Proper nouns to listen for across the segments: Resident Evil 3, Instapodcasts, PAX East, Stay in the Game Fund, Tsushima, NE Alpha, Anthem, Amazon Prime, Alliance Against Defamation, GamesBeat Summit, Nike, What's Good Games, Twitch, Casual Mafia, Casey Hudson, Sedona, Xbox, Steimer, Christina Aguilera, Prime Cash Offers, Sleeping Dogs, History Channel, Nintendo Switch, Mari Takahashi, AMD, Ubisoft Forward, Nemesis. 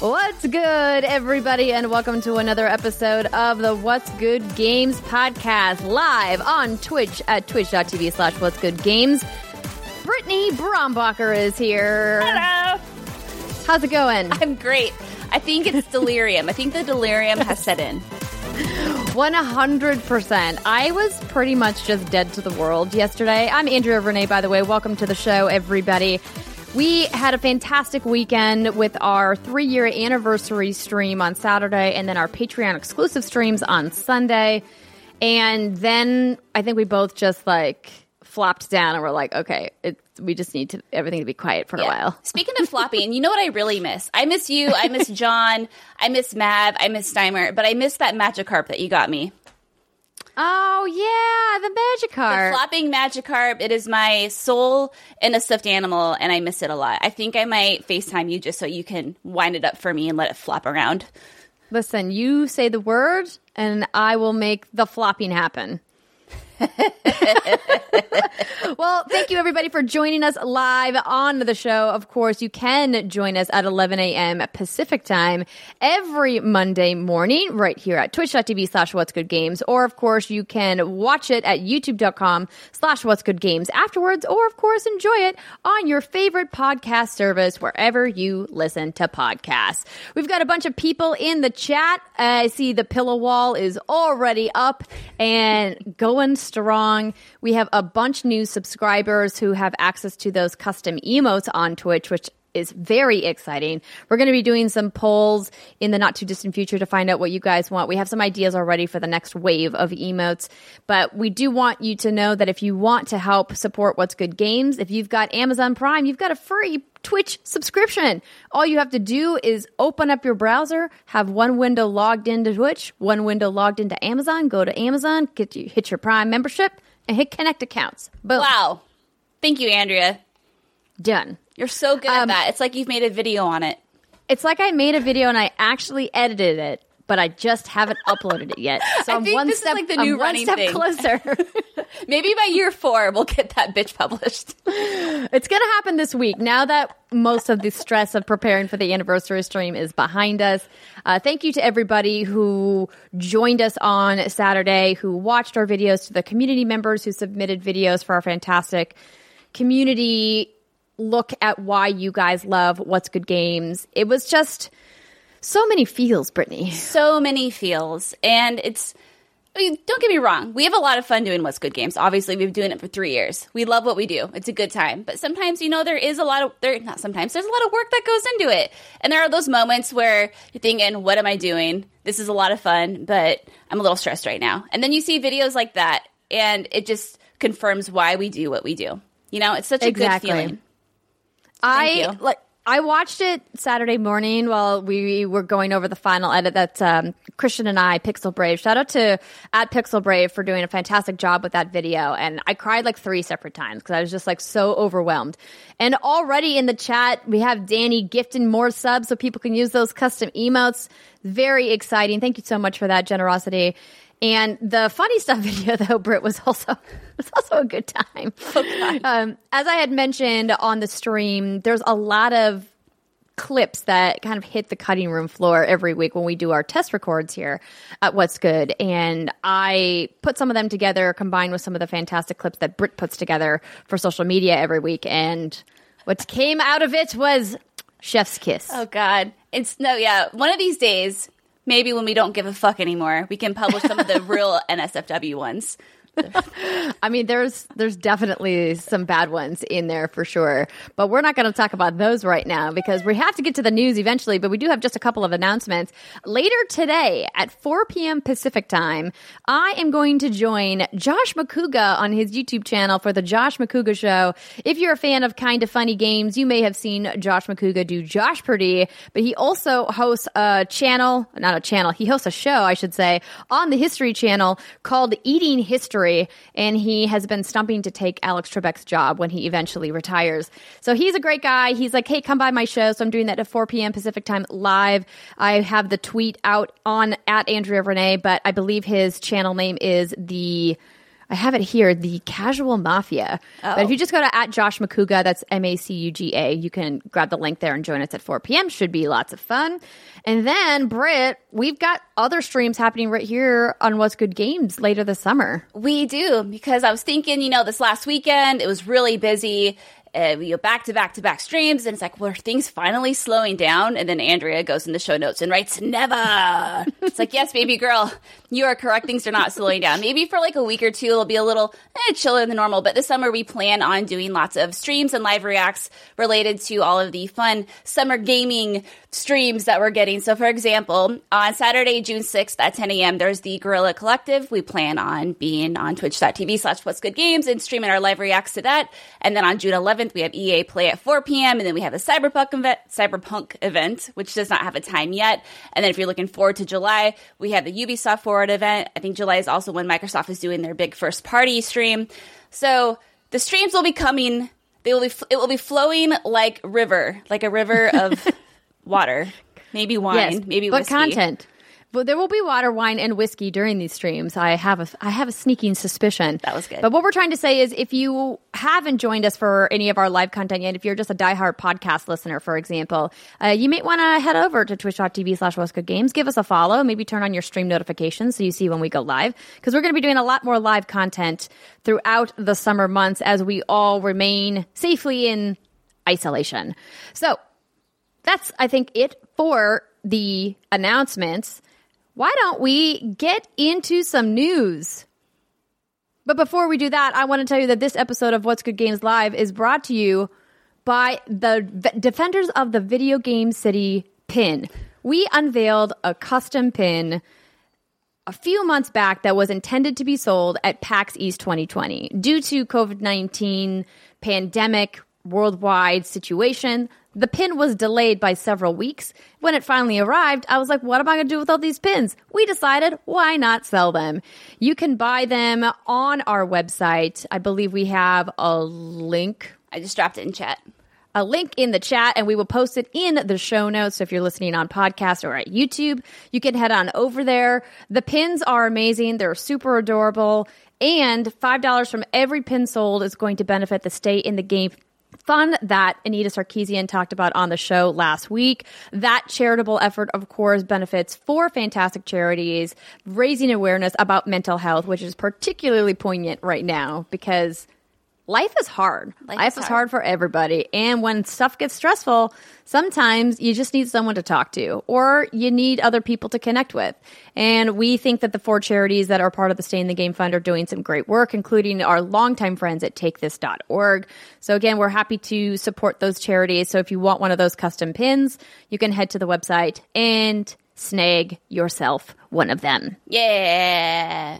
What's good, everybody, and welcome to another episode of the What's Good Games podcast, live on Twitch at twitch.tv/whatsgoodgames. Brittany Brombacher is here. Hello. How's it going? I'm great. I think it's delirium. I think the delirium has set in. 100%. I was pretty much just dead to the world yesterday. I'm Andrea Renee, by the way. Welcome to the show, everybody. We had a fantastic weekend with our 3-year anniversary stream on Saturday and then our Patreon exclusive streams on Sunday. And then I think we both just flopped down and we're like, okay, we just need everything to be quiet for a while. Speaking of floppy, and you know what I really miss? I miss you. I miss John. I miss Mav. I miss Steimer. But I miss that Magikarp that you got me. Oh, yeah, the Magikarp. The flopping Magikarp. It is my soul in a stuffed animal, and I miss it a lot. I think I might FaceTime you just so you can wind it up for me and let it flop around. Listen, you say the word, and I will make the flopping happen. Well, thank you everybody for joining us live on the show. Of course, you can join us at 11 a.m. Pacific time every Monday morning right here at twitch.tv/whatsgoodgames. Or, of course, you can watch it at youtube.com/whatsgoodgames afterwards. Or, of course, enjoy it on your favorite podcast service wherever you listen to podcasts. We've got a bunch of people in the chat. I see the pillow wall is already up and going strong. We have a bunch new subscribers who have access to those custom emotes on Twitch, which is very exciting. We're going to be doing some polls in the not too distant future to find out what you guys want. We have some ideas already for the next wave of emotes, but we do want you to know that if you want to help support What's Good Games, if you've got Amazon Prime, you've got a free Twitch subscription. All you have to do is open up your browser, have one window logged into Twitch, one window logged into Amazon, go to Amazon, hit your Prime membership, and hit connect accounts. Boom. Wow. Thank you, Andrea. Done. You're so good at that. It's like you've made a video on it. It's like I made a video and I actually edited it, but I just haven't uploaded it yet. So I'm one step closer. Maybe by year 4, we'll get that bitch published. It's going to happen this week. Now that most of the stress of preparing for the anniversary stream is behind us. Thank you to everybody who joined us on Saturday, who watched our videos, to the community members who submitted videos for our fantastic community look at why you guys love What's Good Games. It was just so many feels, Brittany. So many feels. And don't get me wrong. We have a lot of fun doing What's Good Games. Obviously, we've been doing it for 3 years. We love what we do. It's a good time. But sometimes, there's a lot of work that goes into it. And there are those moments where you're thinking, what am I doing? This is a lot of fun, but I'm a little stressed right now. And then you see videos like that, and it just confirms why we do what we do. You know, it's such a good feeling. I watched it Saturday morning while we were going over the final edit. That's Christian and I, Pixel Brave. Shout out to @Pixel Brave for doing a fantastic job with that video. And I cried 3 separate times because I was just so overwhelmed. And already in the chat, we have Danny gifting more subs so people can use those custom emotes. Very exciting. Thank you so much for that generosity. And the funny stuff video, though, Britt, was also a good time. Oh, as I had mentioned on the stream, there's a lot of clips that kind of hit the cutting room floor every week when we do our test records here at What's Good. And I put some of them together, combined with some of the fantastic clips that Britt puts together for social media every week. And what came out of it was chef's kiss. Oh, God. One of these days, maybe when we don't give a fuck anymore, we can publish some of the real NSFW ones. I mean, there's definitely some bad ones in there for sure. But we're not going to talk about those right now because we have to get to the news eventually. But we do have just a couple of announcements. Later today at 4 p.m. Pacific time, I am going to join Josh Macuga on his YouTube channel for the Josh Macuga Show. If you're a fan of Kinda Funny Games, you may have seen Josh Macuga do Josh Purdy. But he also hosts he hosts a show, I should say, on the History Channel called Eating History. And he has been stumping to take Alex Trebek's job when he eventually retires. So he's a great guy. He's like, hey, come by my show. So I'm doing that at 4 p.m. Pacific time live. I have the tweet out on @Andrea Renee, but I believe his channel name is the I have it here, the Casual Mafia. Oh. But if you just go to @JoshMacuga, that's MACUGA, you can grab the link there and join us at 4 p.m. Should be lots of fun. And then, Britt, we've got other streams happening right here on What's Good Games later this summer. We do, because I was thinking, this last weekend, it was really busy. We go back-to-back streams, and it's like, well, are things finally slowing down? And then Andrea goes in the show notes and writes, never. It's like, yes, baby girl, you are correct. Things are not slowing down. Maybe for like a week or two, it'll be a little chiller than normal. But this summer, we plan on doing lots of streams and live reacts related to all of the fun summer gaming streams that we're getting. So, for example, on Saturday, June 6th at 10 a.m., there's the Gorilla Collective. We plan on being on twitch.tv/whatsgoodgames and streaming our live reacts to that. And then on June 11th, we have EA Play at 4 p.m. And then we have a Cyberpunk event, which does not have a time yet. And then if you're looking forward to July, we have the Ubisoft Forward event. I think July is also when Microsoft is doing their big first party stream. So the streams will be coming. It will be flowing like a river of water, maybe wine, yes, maybe whiskey. But content. But there will be water, wine, and whiskey during these streams. I have a sneaking suspicion. That was good. But what we're trying to say is, if you haven't joined us for any of our live content yet, if you're just a diehard podcast listener, for example, you may want to head over to twitch.tv/whatsgoodgames, give us a follow, maybe turn on your stream notifications so you see when we go live, because we're going to be doing a lot more live content throughout the summer months as we all remain safely in isolation. So that's, I think, it for the announcements. Why don't we get into some news? But before we do that, I want to tell you that this episode of What's Good Games Live is brought to you by the defenders of the Video Game City pin. We unveiled a custom pin a few months back that was intended to be sold at PAX East 2020. Due to COVID-19 pandemic worldwide situation, the pin was delayed by several weeks. When it finally arrived, I was like, what am I going to do with all these pins? We decided, why not sell them? You can buy them on our website. I believe we have a link. I just dropped it in chat. A link in the chat, and we will post it in the show notes. So if you're listening on podcast or at YouTube, you can head on over there. The pins are amazing. They're super adorable. And $5 from every pin sold is going to benefit the Stay in the Game Fund that Anita Sarkeesian talked about on the show last week. That charitable effort, of course, benefits four fantastic charities, raising awareness about mental health, which is particularly poignant right now because life is hard. Life is hard for everybody. And when stuff gets stressful, sometimes you just need someone to talk to, or you need other people to connect with. And we think that the four charities that are part of the Stay in the Game Fund are doing some great work, including our longtime friends at TakeThis.org. So again, we're happy to support those charities. So if you want one of those custom pins, you can head to the website and snag yourself one of them. Yeah.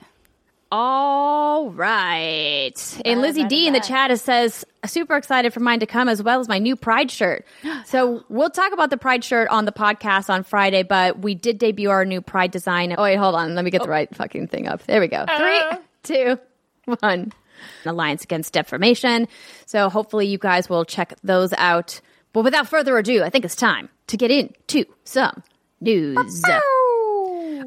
All right. And Lizzie D in the chat says, super excited for mine to come, as well as my new Pride shirt. So we'll talk about the Pride shirt on the podcast on Friday, but we did debut our new Pride design. Oh, wait, hold on. Let me get the right fucking thing up. There we go. 3, 2, 1. Alliance Against Defamation. So hopefully you guys will check those out. But without further ado, I think it's time to get into some news.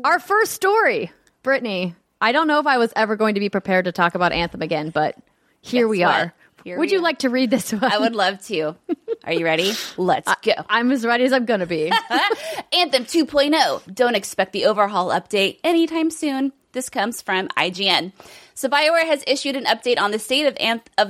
Our first story, Brittany. I don't know if I was ever going to be prepared to talk about Anthem again, but here we are. Would you like to read this one? I would love to. Are you ready? Let's go. I'm as ready as I'm going to be. Anthem 2.0. Don't expect the overhaul update anytime soon. This comes from IGN. So BioWare has issued an update on the state of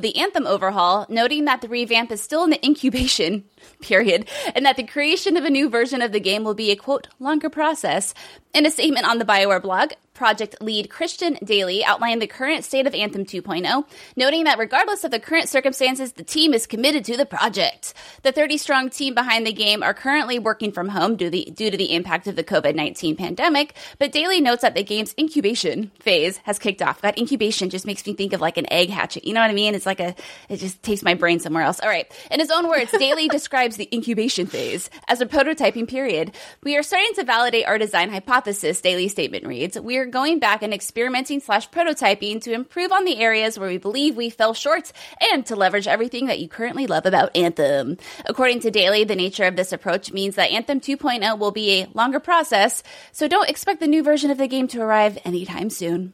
the Anthem overhaul, noting that the revamp is still in the incubation period and that the creation of a new version of the game will be a, quote, longer process. In a statement on the BioWare blog, project lead Christian Dailey outlined the current state of Anthem 2.0, noting that regardless of the current circumstances, the team is committed to the project. The 30-strong team behind the game are currently working from home due to the impact of the COVID-19 pandemic, but Dailey notes that the game's incubation phase has kicked off. That incubation just makes me think of like an egg hatching. You know what I mean? It's like it just takes my brain somewhere else. All right. In his own words, Dailey describes the incubation phase as a prototyping period. We are starting to validate our design hypothesis, Dailey's statement reads. We are going back and experimenting/prototyping to improve on the areas where we believe we fell short and to leverage everything that you currently love about Anthem. According to Dailey, the nature of this approach means that Anthem 2.0 will be a longer process, so don't expect the new version of the game to arrive anytime soon.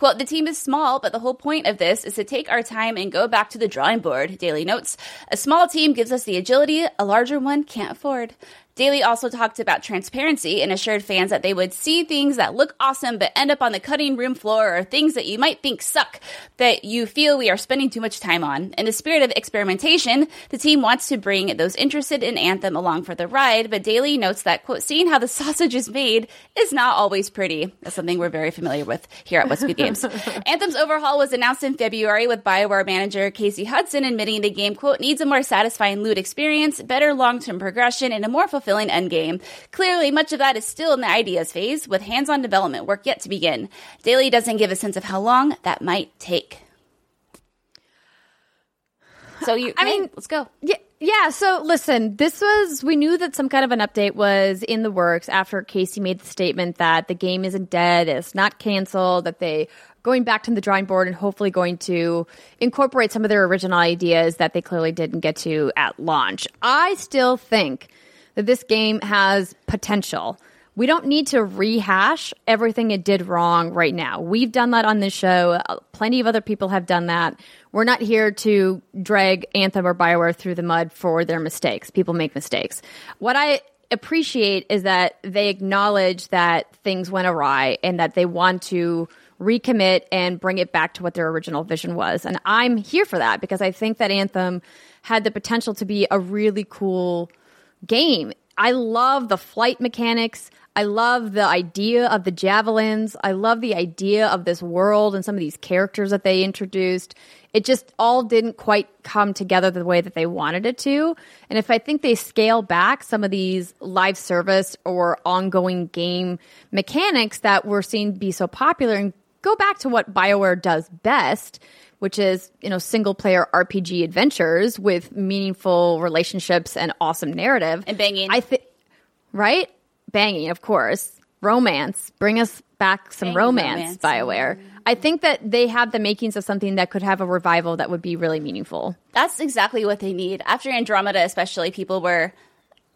Quote, the team is small, but the whole point of this is to take our time and go back to the drawing board, Dailey notes. A small team gives us the agility a larger one can't afford. Dailey also talked about transparency and assured fans that they would see things that look awesome but end up on the cutting room floor, or things that you might think suck that you feel we are spending too much time on. In the spirit of experimentation, the team wants to bring those interested in Anthem along for the ride, but Dailey notes that, quote, seeing how the sausage is made is not always pretty. That's something we're very familiar with here at What's Good Games. Anthem's overhaul was announced in February, with BioWare manager Casey Hudson admitting the game, quote, needs a more satisfying loot experience, better long-term progression, and a more fulfilling endgame. Clearly, much of that is still in the ideas phase, with hands-on development work yet to begin. Dailey doesn't give a sense of how long that might take. So I mean, let's go. Yeah. So listen, we knew that some kind of an update was in the works after Casey made the statement that the game isn't dead, it's not canceled, that they going back to the drawing board and hopefully going to incorporate some of their original ideas that they clearly didn't get to at launch. I still think that this game has potential. We don't need to rehash everything it did wrong right now. We've done that on this show. Plenty of other people have done that. We're not here to drag Anthem or BioWare through the mud for their mistakes. People make mistakes. What I appreciate is that they acknowledge that things went awry and that they want to recommit and bring it back to what their original vision was. And I'm here for that, because I think that Anthem had the potential to be a really cool game. I love the flight mechanics. I love the idea of the javelins. I love the idea of this world and some of these characters that they introduced. It just all didn't quite come together the way that they wanted it to. And if I think they scale back some of these live service or ongoing game mechanics that we're seeing be so popular, and go back to what BioWare does best, which is, you know, single-player RPG adventures with meaningful relationships and awesome narrative. And banging. Right? Banging, of course. Romance. Bring us back some romance, BioWare. Mm-hmm. I think that they have the makings of something that could have a revival that would be really meaningful. That's exactly what they need. After Andromeda especially, people were...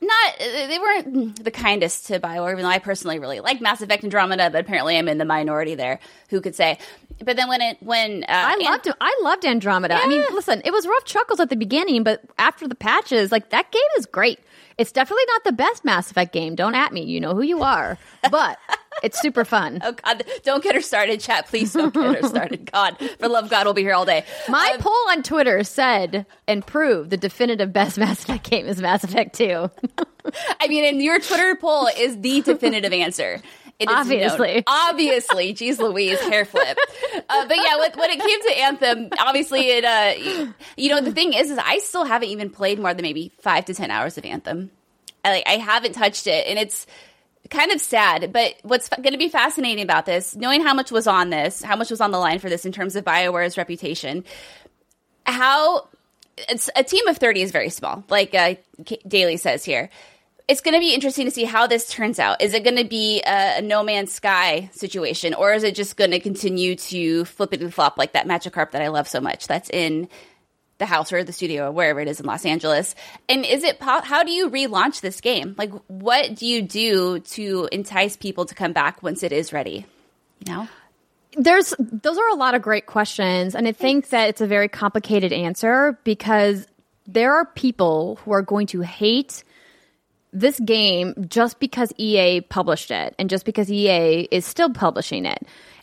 they weren't the kindest to BioWare, even though I personally really like Mass Effect Andromeda, but apparently I'm in the minority there. Who could say? But then I loved Andromeda. Yeah. I mean, listen, it was rough chuckles at the beginning, but after the patches, like, that game is great. It's definitely not the best Mass Effect game. Don't at me. You know who you are. But it's super fun. Oh, God. Don't get her started, chat. Please don't get her started. God, for love of God, we'll be here all day. My poll on Twitter said and proved the definitive best Mass Effect game is Mass Effect 2. I mean, and your Twitter poll is the definitive answer. It is obviously. Obviously. Geez Louise, hair flip. But yeah, when it came to Anthem, obviously it, you know, the thing is I still haven't even played more than maybe 5 to 10 hours of Anthem. I haven't touched it, and it's kind of sad. But what's going to be fascinating about this, knowing how much was on this, how much was on the line for this in terms of BioWare's reputation, how it's, a team of 30 is very small, like Dailey says here. It's going to be interesting to see how this turns out. Is it going to be a No Man's Sky situation, or is it just going to continue to flip it and flop like that Magikarp that I love so much that's in the house or the studio or wherever it is in Los Angeles? And is it how do you relaunch this game? Like, what do you do to entice people to come back once it is ready? You know? Those are a lot of great questions, and I think that it's a very complicated answer, because there are people who are going to hate this game just because EA published it and just because EA is still publishing it.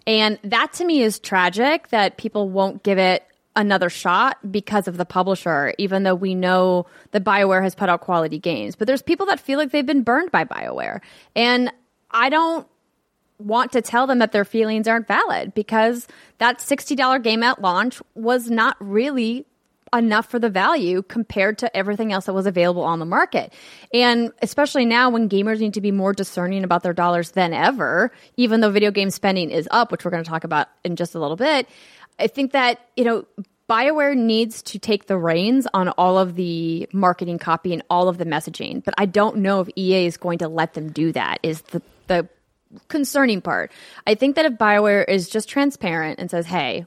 And that, to me, is tragic, that people won't give it another shot because of the publisher, even though we know that BioWare has put out quality games. But there's people that feel like they've been burned by BioWare. And I don't want to tell them that their feelings aren't valid, because that $60 game at launch was not really enough for the value compared to everything else that was available on the market. And especially now, when gamers need to be more discerning about their dollars than ever, even though video game spending is up, which we're going to talk about in just a little bit, I think that, you know, BioWare needs to take the reins on all of the marketing copy and all of the messaging. But I don't know if EA is going to let them do that, is the concerning part. I think that if BioWare is just transparent and says, hey,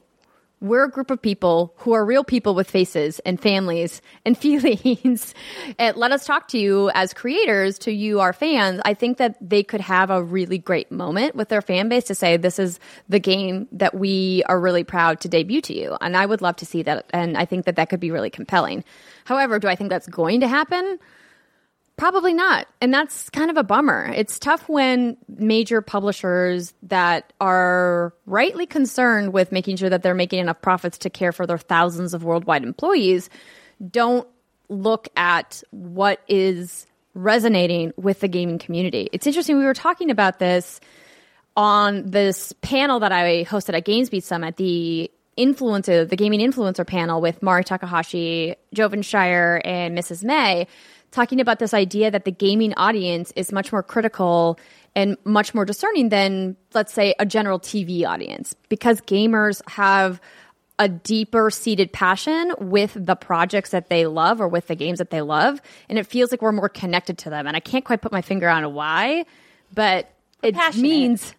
we're a group of people who are real people with faces and families and feelings. And let us talk to you as creators, to you, our fans. I think that they could have a really great moment with their fan base to say, this is the game that we are really proud to debut to you. And I would love to see that. And I think that that could be really compelling. However, do I think that's going to happen? Probably not. And that's kind of a bummer. It's tough when major publishers that are rightly concerned with making sure that they're making enough profits to care for their thousands of worldwide employees don't look at what is resonating with the gaming community. It's interesting. We were talking about this on this panel that I hosted at GamesBeat Summit, the gaming influencer panel with Mari Takahashi, Jovan Shire, and Mrs. May, talking about this idea that the gaming audience is much more critical and much more discerning than, let's say, a general TV audience, because gamers have a deeper-seated passion with the projects that they love or with the games that they love, and it feels like we're more connected to them. And I can't quite put my finger on why, but it just means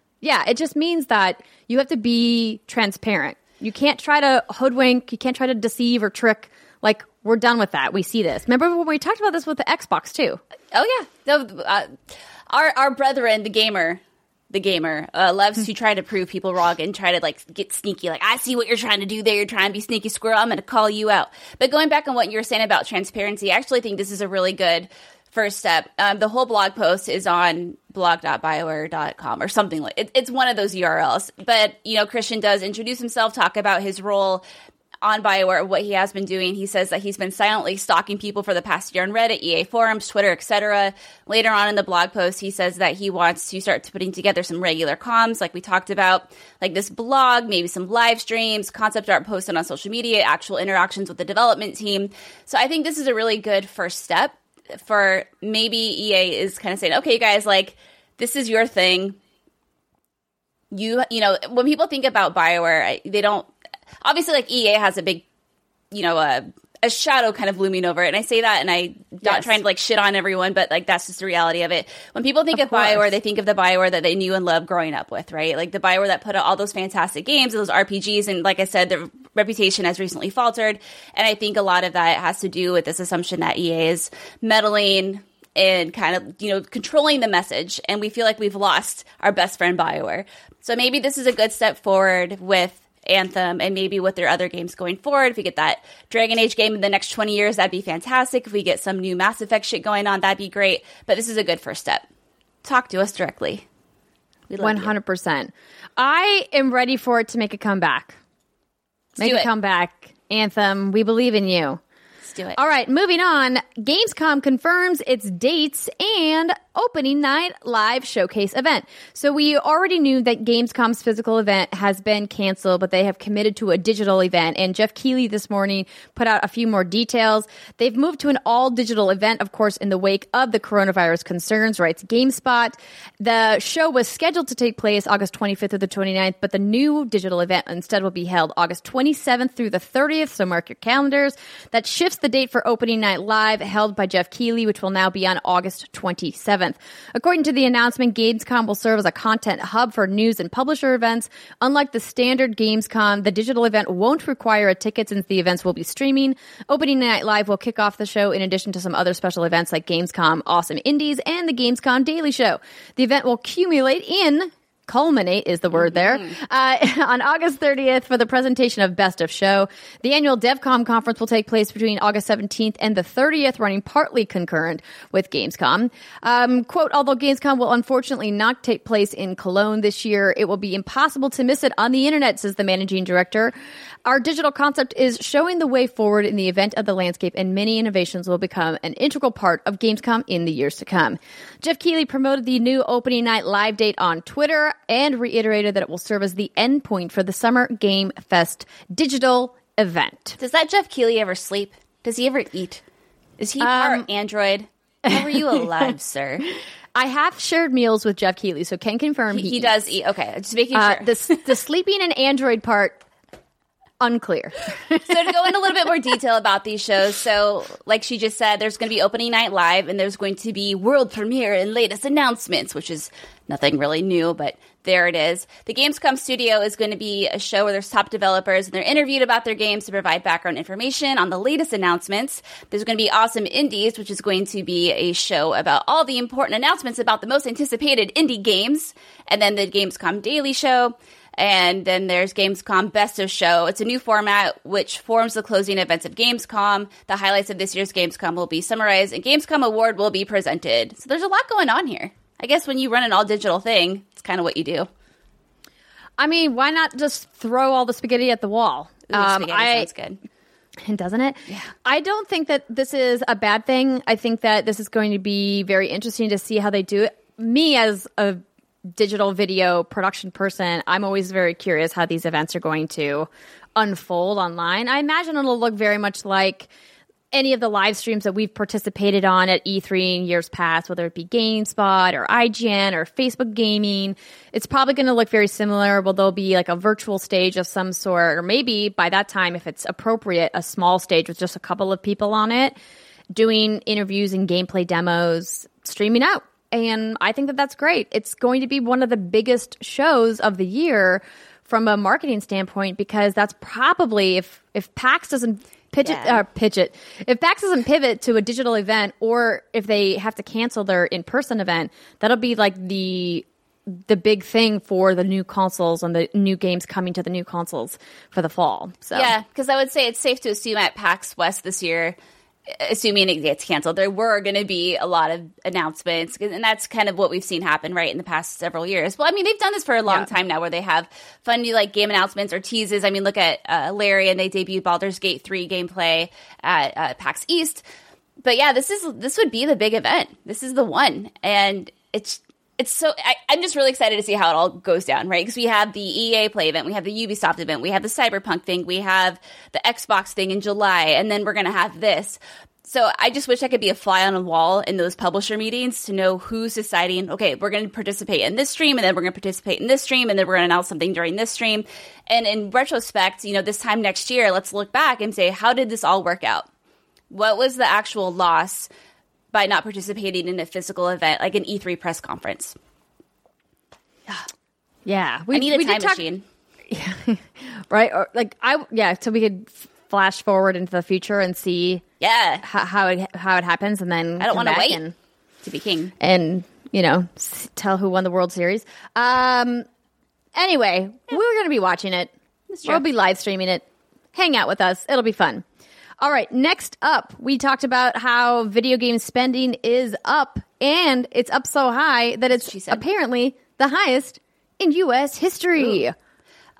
that you have to be transparent. You can't try to hoodwink, you can't try to deceive or trick. Like, we're done with that. We see this. Remember when we talked about this with the Xbox too? Oh yeah, our brethren, the gamer loves to try to prove people wrong and try to get sneaky. Like, I see what you're trying to do there. You're trying to be sneaky squirrel. I'm going to call you out. But going back on what you were saying about transparency, I actually think this is a really good first step. The whole blog post is on blog.bioware.com or something like it. It's one of those URLs. But Christian does introduce himself, talk about his role on BioWare, what he has been doing. He says that he's been silently stalking people for the past year on Reddit, EA forums, Twitter, etc. Later on in the blog post, he says that he wants to start putting together some regular comms, like we talked about, like this blog, maybe some live streams, concept art posted on social media, actual interactions with the development team. So I think this is a really good first step for maybe EA is kind of saying, okay, guys, this is your thing. You know, when people think about BioWare, they don't. Obviously, EA has a big, a shadow kind of looming over it. And I say that, and I'm not trying to, shit on everyone, but, that's just the reality of it. When people think of BioWare, they think of the BioWare that they knew and loved growing up with, right? The BioWare that put out all those fantastic games, those RPGs, and like I said, their reputation has recently faltered. And I think a lot of that has to do with this assumption that EA is meddling and kind of, controlling the message. And we feel like we've lost our best friend BioWare. So maybe this is a good step forward with Anthem and maybe with their other games going forward. If we get that Dragon Age game in the next 20 years, that'd be fantastic. If we get some new Mass Effect shit going on, that'd be great. But this is a good first step. Talk to us directly. We love 100%. You. I am ready for it to make a comeback. Make a comeback. Anthem, we believe in you. Let's do it. All right, moving on. Gamescom confirms its dates and Opening Night Live showcase event. So we already knew that Gamescom's physical event has been canceled, but they have committed to a digital event. And Jeff Keighley this morning put out a few more details. They've moved to an all-digital event, of course, in the wake of the coronavirus concerns, writes GameSpot. The show was scheduled to take place August 25th through the 29th, but the new digital event instead will be held August 27th through the 30th, so mark your calendars. That shifts the date for Opening Night Live, held by Jeff Keighley, which will now be on August 27th. According to the announcement, Gamescom will serve as a content hub for news and publisher events. Unlike the standard Gamescom, the digital event won't require a ticket since the events will be streaming. Opening Night Live will kick off the show in addition to some other special events like Gamescom Awesome Indies and the Gamescom Daily Show. The event will culminate is the word there, on August 30th for the presentation of Best of Show. The annual DevCom conference will take place between August 17th and the 30th, running partly concurrent with Gamescom. Quote, although Gamescom will unfortunately not take place in Cologne this year, it will be impossible to miss it on the internet, says the managing director. Our digital concept is showing the way forward in the event of the landscape, and many innovations will become an integral part of Gamescom in the years to come. Jeff Keighley promoted the new Opening Night Live date on Twitter and reiterated that it will serve as the endpoint for the Summer Game Fest digital event. Does that Jeff Keighley ever sleep? Does he ever eat? Is he part Android? How are you alive, sir? I have shared meals with Jeff Keighley, so can confirm he does eat. Okay, just making sure. The sleeping and Android part, unclear. So to go into a little bit more detail about these shows, so like she just said, there's going to be Opening Night Live, and there's going to be world premiere and latest announcements, which is nothing really new, but There it is. The Gamescom Studio is going to be a show where there's top developers and they're interviewed about their games to provide background information on the latest announcements. There's going to be Awesome Indies, which is going to be a show about all the important announcements about the most anticipated indie games. And then the Gamescom Daily Show. And then there's Gamescom Best of Show. It's a new format which forms the closing events of Gamescom. The highlights of this year's Gamescom will be summarized, and Gamescom Award will be presented. So there's a lot going on here. I guess when you run an all-digital thing, it's kind of what you do. I mean, why not just throw all the spaghetti at the wall? Ooh, spaghetti sounds good. Doesn't it? Yeah. I don't think that this is a bad thing. I think that this is going to be very interesting to see how they do it. Me, as a digital video production person, I'm always very curious how these events are going to unfold online. I imagine it'll look very much like any of the live streams that we've participated on at E3 in years past, whether it be GameSpot or IGN or Facebook Gaming. It's probably going to look very similar. Well, there'll be like a virtual stage of some sort, or maybe by that time, if it's appropriate, a small stage with just a couple of people on it doing interviews and gameplay demos, streaming out. And I think that that's great. It's going to be one of the biggest shows of the year from a marketing standpoint, because that's probably, if PAX doesn't if PAX doesn't pivot to a digital event, or if they have to cancel their in-person event, that'll be like the big thing for the new consoles and the new games coming to the new consoles for the fall. So yeah, because I would say it's safe to assume at PAX West this year, assuming it gets canceled, there were going to be a lot of announcements. And that's kind of what we've seen happen, right, in the past several years. Well, I mean, they've done this for a long time now, where they have fun new, like, game announcements or teases. I mean, look at Larry, and they debuted Baldur's Gate 3 gameplay at PAX East. But yeah, this would be the big event. This is the one. And it's so – I'm just really excited to see how it all goes down, right? Because we have the EA Play event. We have the Ubisoft event. We have the Cyberpunk thing. We have the Xbox thing in July. And then we're going to have this. So I just wish I could be a fly on a wall in those publisher meetings to know who's deciding, okay, we're going to participate in this stream, and then we're going to participate in this stream, and then we're going to announce something during this stream. And in retrospect, you know, this time next year, let's look back and say, how did this all work out? What was the actual loss by not participating in a physical event like an E3 press conference? Yeah, we need a time machine, right? Or like so we could flash forward into the future and see, how it happens, and then I don't want to wait to be king and tell who won the World Series. Anyway, we're going to be watching it. We'll be live streaming it. Hang out with us; it'll be fun. All right, next up, we talked about how video game spending is up, and it's up so high that it's apparently the highest in U.S. history. Ooh.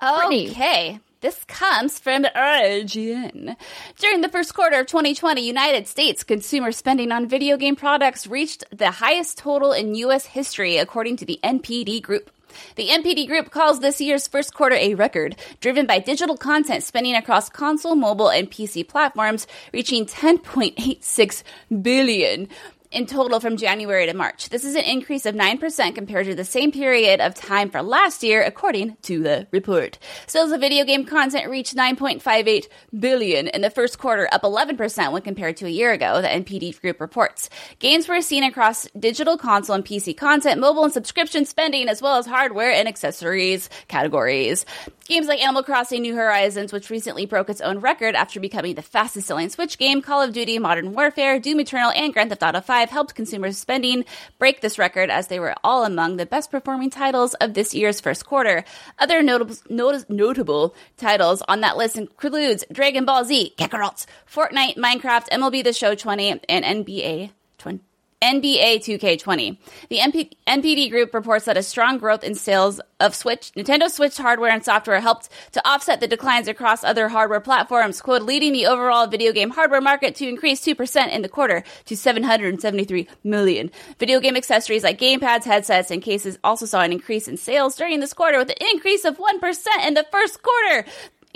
Okay. Brittany. This comes from IGN. During the first quarter of 2020, United States consumer spending on video game products reached the highest total in U.S. history, according to the NPD Group. The NPD Group calls this year's first quarter a record, driven by digital content spending across console, mobile, and PC platforms, reaching $10.86 billion in total from January to March. This is an increase of 9% compared to the same period of time for last year, according to the report. Sales of video game content reached $9.58 billion in the first quarter, up 11% when compared to a year ago, the NPD Group reports. Gains were seen across digital, console, and PC content, mobile and subscription spending, as well as hardware and accessories categories. Games like Animal Crossing New Horizons, which recently broke its own record after becoming the fastest-selling Switch game, Call of Duty, Modern Warfare, Doom Eternal, and Grand Theft Auto 5 helped consumer spending break this record, as they were all among the best-performing titles of this year's first quarter. Other notable titles on that list includes Dragon Ball Z, Kakarot, Fortnite, Minecraft, MLB The Show 20, and NBA 20. NBA 2K20. The NPD Group reports that a strong growth in sales of Nintendo Switch hardware and software helped to offset the declines across other hardware platforms, quote, leading the overall video game hardware market to increase 2% in the quarter to 773 million. Video game accessories like gamepads, headsets, and cases also saw an increase in sales during this quarter, with an increase of 1% in the first quarter.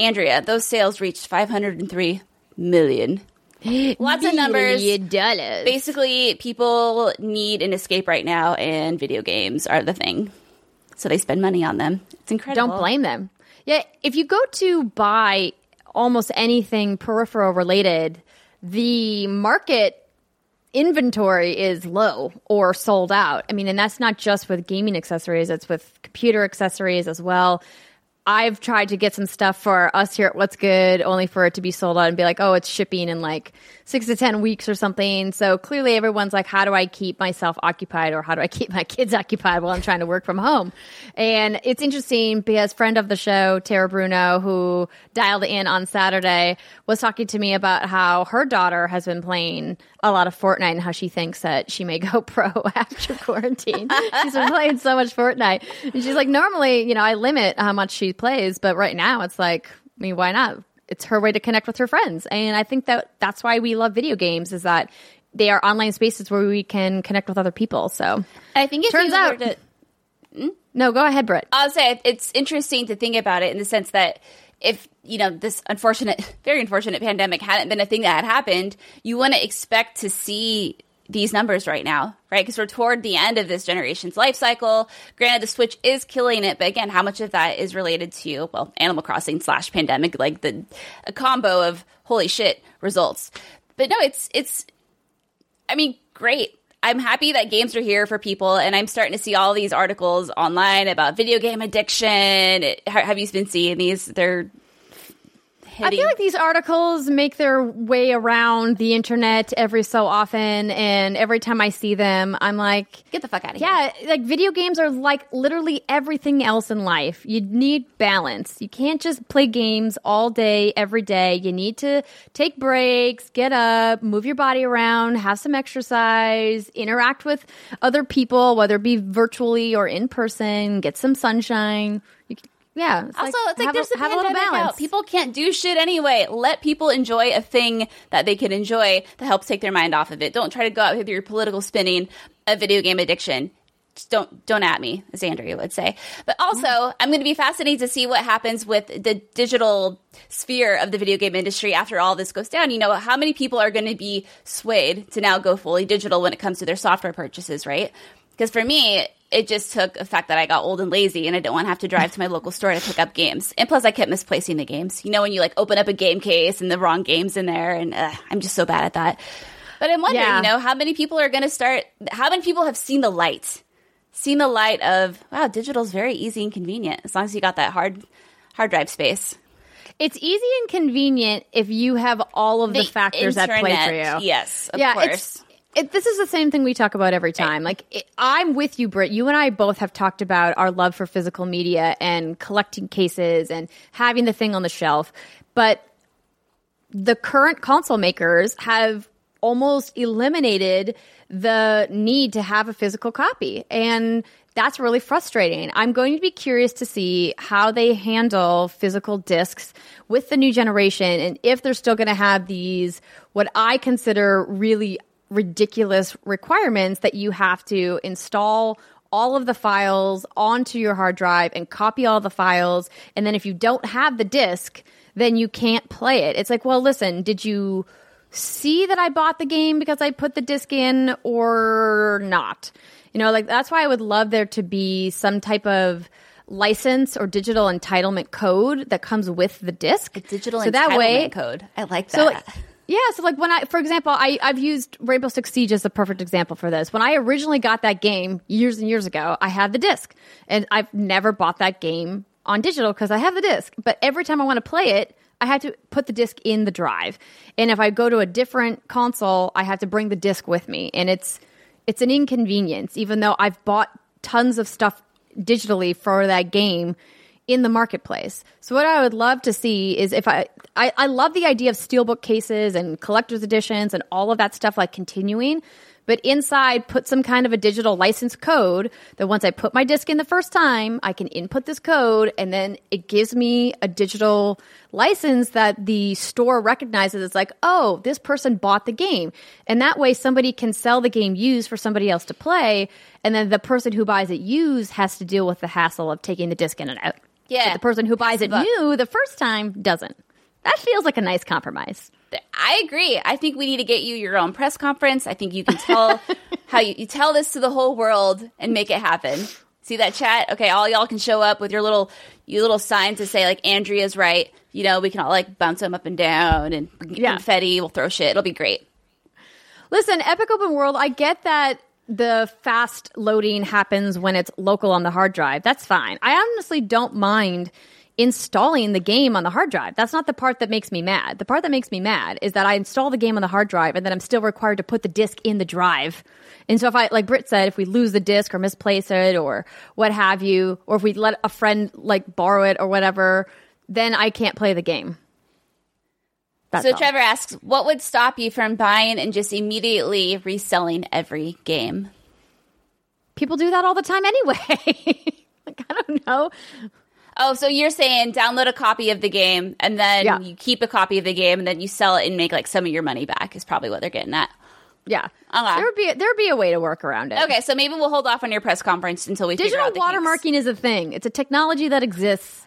Andrea, those sales reached 503 million. Lots of numbers. Basically, people need an escape right now, and video games are the thing. So they spend money on them. It's incredible. Don't blame them. Yeah, if you go to buy almost anything peripheral related, the market inventory is low or sold out. I mean, and that's not just with gaming accessories, it's with computer accessories as well. I've tried to get some stuff for us here at What's Good, only for it to be sold out and be like, oh, it's shipping in like 6 to 10 weeks or something. So clearly everyone's like, how do I keep myself occupied, or how do I keep my kids occupied while I'm trying to work from home? And it's interesting because friend of the show, Tara Bruno, who dialed in on Saturday, was talking to me about how her daughter has been playing a lot of Fortnite and how she thinks that she may go pro after quarantine. She's been playing so much Fortnite. And she's like, normally, you know, I limit how much she plays, but right now it's like, I mean, why not? It's her way to connect with her friends. And I think that that's why we love video games, is that they are online spaces where we can connect with other people. So I think it turns out no, go ahead, Britt. I'll say it's interesting to think about it in the sense that if, you know, this unfortunate, very unfortunate pandemic hadn't been a thing that had happened, you wouldn't expect to see these numbers right now, right? Because we're toward the end of this generation's life cycle. Granted, the Switch is killing it, but again, how much of that is related to, well, Animal Crossing / pandemic, like a combo of holy shit results. But no, it's I mean, great. I'm happy that games are here for people, and I'm starting to see all these articles online about video game addiction. Have you been seeing these? They're hitting. I feel like these articles make their way around the internet every so often, and every time I see them, I'm like, get the fuck out of here. Yeah, like video games are like literally everything else in life. You need balance. You can't just play games all day, every day. You need to take breaks, get up, move your body around, have some exercise, interact with other people, whether it be virtually or in person, get some sunshine. Yeah. It's also, like, it's like there's a little balance. People can't do shit anyway. Let people enjoy a thing that they can enjoy that helps take their mind off of it. Don't try to go out with your political spinning of video game addiction. Just don't at me, as Andrea would say. But also, I'm going to be fascinated to see what happens with the digital sphere of the video game industry after all this goes down. You know, how many people are going to be swayed to now go fully digital when it comes to their software purchases, right? Because for me, it just took the fact that I got old and lazy and I don't want to have to drive to my local store to pick up games. And plus, I kept misplacing the games. You know, when you like open up a game case and the wrong game's in there, and I'm just so bad at that. But I'm wondering, you know, how many people are going to start – how many people have seen the light of, wow, digital's very easy and convenient as long as you got that hard drive space. It's easy and convenient if you have all of the factors at play for you. Yes, of course. This is the same thing we talk about every time. Like, I'm with you, Britt. You and I both have talked about our love for physical media and collecting cases and having the thing on the shelf. But the current console makers have almost eliminated the need to have a physical copy. And that's really frustrating. I'm going to be curious to see how they handle physical discs with the new generation, and if they're still going to have these, what I consider really ridiculous requirements that you have to install all of the files onto your hard drive and copy all the files. And then if you don't have the disc, then you can't play it. It's like, well, listen, did you see that I bought the game because I put the disc in or not? You know, like, that's why I would love there to be some type of license or digital entitlement code that comes with the disc. A digital entitlement code. I like that. So, like, yeah, so like when I, for example, I've used Rainbow Six Siege as the perfect example for this. When I originally got that game years and years ago, I had the disc. And I've never bought that game on digital because I have the disc. But every time I want to play it, I had to put the disc in the drive. And if I go to a different console, I have to bring the disc with me. And it's an inconvenience, even though I've bought tons of stuff digitally for that game in the marketplace. So what I would love to see is if I love the idea of steelbook cases and collector's editions and all of that stuff, like, continuing, but inside put some kind of a digital license code that once I put my disc in the first time, I can input this code, and then it gives me a digital license that the store recognizes. It's like, oh, this person bought the game. And that way somebody can sell the game used for somebody else to play, and then the person who buys it used has to deal with the hassle of taking the disc in and out. Yeah. But the person who buys it new the first time doesn't. That feels like a nice compromise. I agree. I think we need to get you your own press conference. I think you can tell how you tell this to the whole world and make it happen. See that chat? Okay, all y'all can show up with your little signs to say, like, Andrea's right. You know, we can all, like, bounce them up and down and confetti. We'll throw shit. It'll be great. Listen, Epic Open World, I get that the fast loading happens when it's local on the hard drive. That's fine. I honestly don't mind installing the game on the hard drive. That's not the part that makes me mad. The part that makes me mad is that I install the game on the hard drive and then I'm still required to put the disc in the drive. And so if I, like Britt said, if we lose the disc or misplace it or what have you, or if we let a friend like borrow it or whatever, then I can't play the game. That's so all. Trevor asks, what would stop you from buying and just immediately reselling every game? People do that all the time anyway. Like, I don't know. Oh, so you're saying download a copy of the game and then you keep a copy of the game and then you sell it and make like some of your money back is probably what they're getting at. Yeah. Okay. There would be a way to work around it. Okay, so maybe we'll hold off on your press conference until we figure out the Digital watermarking is a thing. It's a technology that exists.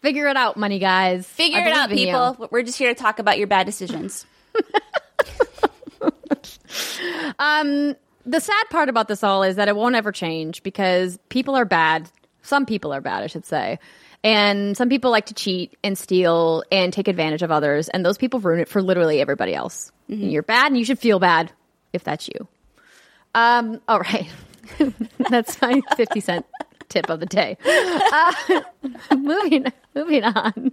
Figure it out, money guys. Figure it out, people. We're just here to talk about your bad decisions. The sad part about this all is that it won't ever change because people are bad. Some people are bad, I should say. And some people like to cheat and steal and take advantage of others. And those people ruin it for literally everybody else. Mm-hmm. And you're bad and you should feel bad if that's you. All right. That's my 50 cent tip of the day. Moving on.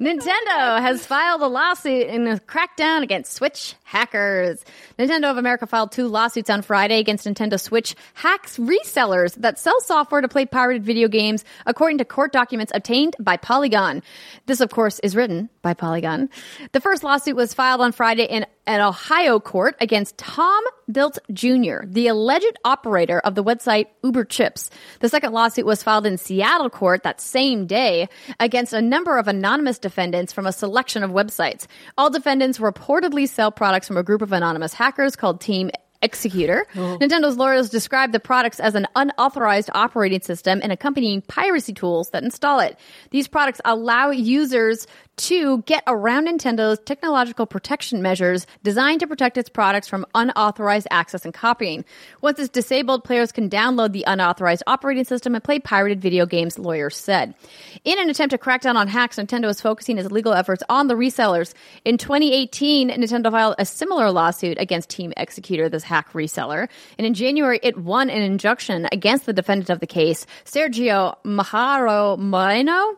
Nintendo has filed a lawsuit in a crackdown against Switch hackers. Nintendo of America filed 2 lawsuits on Friday against Nintendo Switch hacks resellers that sell software to play pirated video games, according to court documents obtained by Polygon. This, of course, is written by Polygon. The first lawsuit was filed on Friday in an Ohio court against Tom Bilt Jr., the alleged operator of the website Uber Chips. The second lawsuit was filed in Seattle court that same day against a number of anonymous defendants from a selection of websites. All defendants reportedly sell products from a group of anonymous hackers called Team Executor. Oh. Nintendo's lawyers describe the products as an unauthorized operating system and accompanying piracy tools that install it. These products allow users to get around Nintendo's technological protection measures designed to protect its products from unauthorized access and copying. Once it's disabled, players can download the unauthorized operating system and play pirated video games, lawyers said. In an attempt to crack down on hacks, Nintendo is focusing its legal efforts on the resellers. In 2018, Nintendo filed a similar lawsuit against Team Executor, this hack reseller, and in January it won an injunction against the defendant of the case, Sergio Majaro Moreno.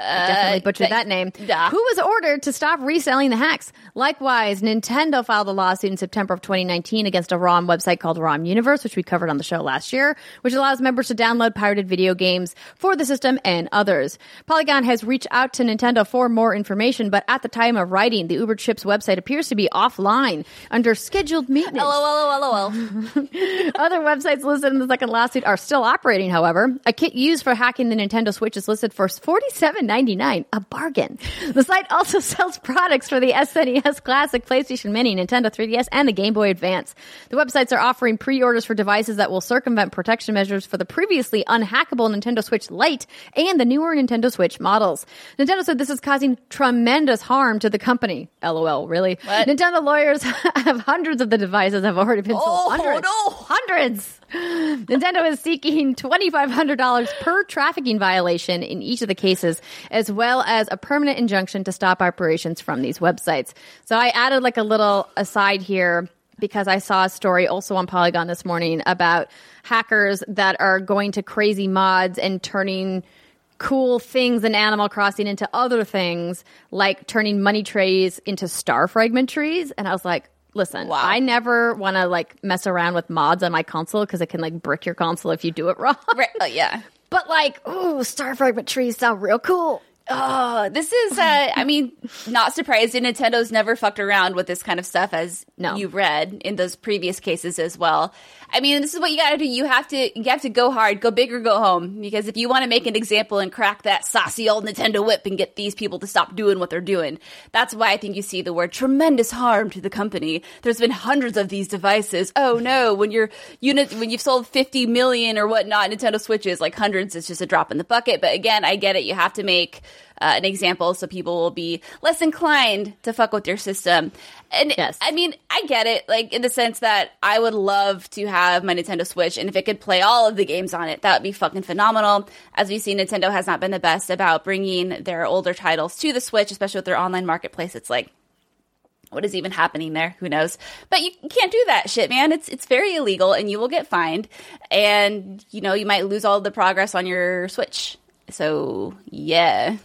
I definitely butchered that name. Who was ordered to stop reselling the hacks. Likewise, Nintendo filed a lawsuit in September of 2019 against a ROM website called ROM Universe, which we covered on the show last year, which allows members to download pirated video games for the system and others. Polygon has reached out to Nintendo for more information, but at the time of writing, the Uber Chips website appears to be offline under scheduled maintenance. LOL. Other websites listed in the second lawsuit are still operating, however. A kit used for hacking the Nintendo Switch is listed for $47.99, a bargain. The site also sells products for the SNES Classic, PlayStation Mini, Nintendo 3DS, and the Game Boy Advance. The websites are offering pre-orders for devices that will circumvent protection measures for the previously unhackable Nintendo Switch Lite and the newer Nintendo Switch models. Nintendo said this is causing tremendous harm to the company. LOL, really? What? Nintendo lawyers have hundreds of the devices have already been sold. Hundreds! Nintendo is seeking $2,500 per trafficking violation in each of the cases, as well as a permanent injunction to stop operations from these websites. So I added like a little aside here because I saw a story also on Polygon this morning about hackers that are going to crazy mods and turning cool things in Animal Crossing into other things, like turning money trays into star fragment trees. And I was like, listen, wow. I never want to like mess around with mods on my console because it can like brick your console if you do it wrong. Right. Yeah. But like, ooh, star fragment trees sound real cool. Oh, this is, I mean, not surprising. Nintendo's never fucked around with this kind of stuff, as you read in those previous cases as well. I mean, this is what you got to do. You have to go hard, go big or go home. Because if you want to make an example and crack that saucy old Nintendo whip and get these people to stop doing what they're doing, that's why I think you see the word tremendous harm to the company. There's been hundreds of these devices. Oh no, when you've sold 50 million or whatnot, Nintendo Switches, like hundreds, it's just a drop in the bucket. But again, I get it. You have to make an example so people will be less inclined to fuck with your system. And yes. I mean, I get it, like in the sense that I would love to have my Nintendo Switch, and if it could play all of the games on it, that would be fucking phenomenal. As we see, Nintendo has not been the best about bringing their older titles to the Switch, especially with their online marketplace. It's like, What is even happening there? Who knows? But you can't do that shit, man. It's very illegal, and you will get fined. And, you know, you might lose all the progress on your Switch. So, yeah.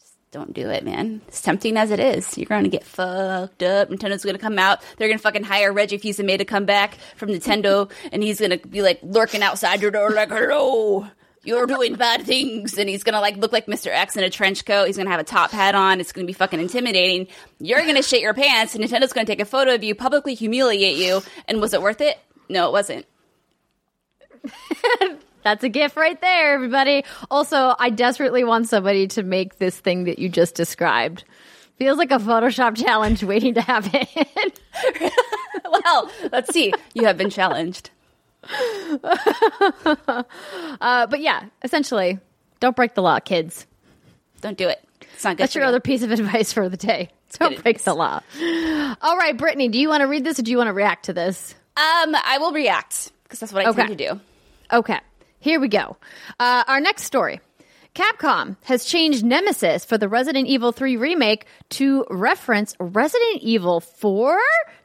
Just don't do it, man. It's tempting as it is. You're going to get fucked up. Nintendo's going to come out. They're going to fucking hire Reggie Fils-Aimé to come back from Nintendo. And he's going to be, like, lurking outside your door like, hello. You're doing bad things. And he's going to, like, look like Mr. X in a trench coat. He's going to have a top hat on. It's going to be fucking intimidating. You're going to shit your pants. And Nintendo's going to take a photo of you, publicly humiliate you. And was it worth it? No, it wasn't. That's a gift right there, everybody. Also, I desperately want somebody to make this thing that you just described. Feels like a Photoshop challenge waiting to happen. Well, let's see. You have been challenged. But yeah, essentially, don't break the law, kids. Don't do it. It's not good. That's your other piece of advice for the day. Don't break the law. All right, Brittany, do you want to read this or do you want to react to this? I will react because that's what I tend to do. Okay, here we go. Our next story. Capcom has changed Nemesis for the Resident Evil 3 remake to reference Resident Evil 4?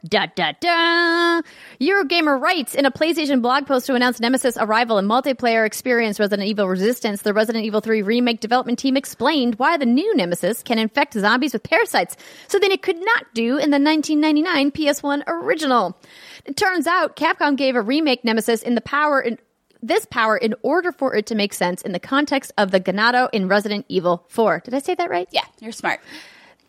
Da-da-da! Eurogamer writes in a PlayStation blog post to announce Nemesis' arrival and multiplayer experience Resident Evil Resistance, the Resident Evil 3 remake development team explained why the new Nemesis can infect zombies with parasites, something it could not do in the 1999 PS1 original. It turns out Capcom gave a remake Nemesis this power in order for it to make sense in the context of the Ganado in Resident Evil 4. Did I say that right? Yeah, you're smart.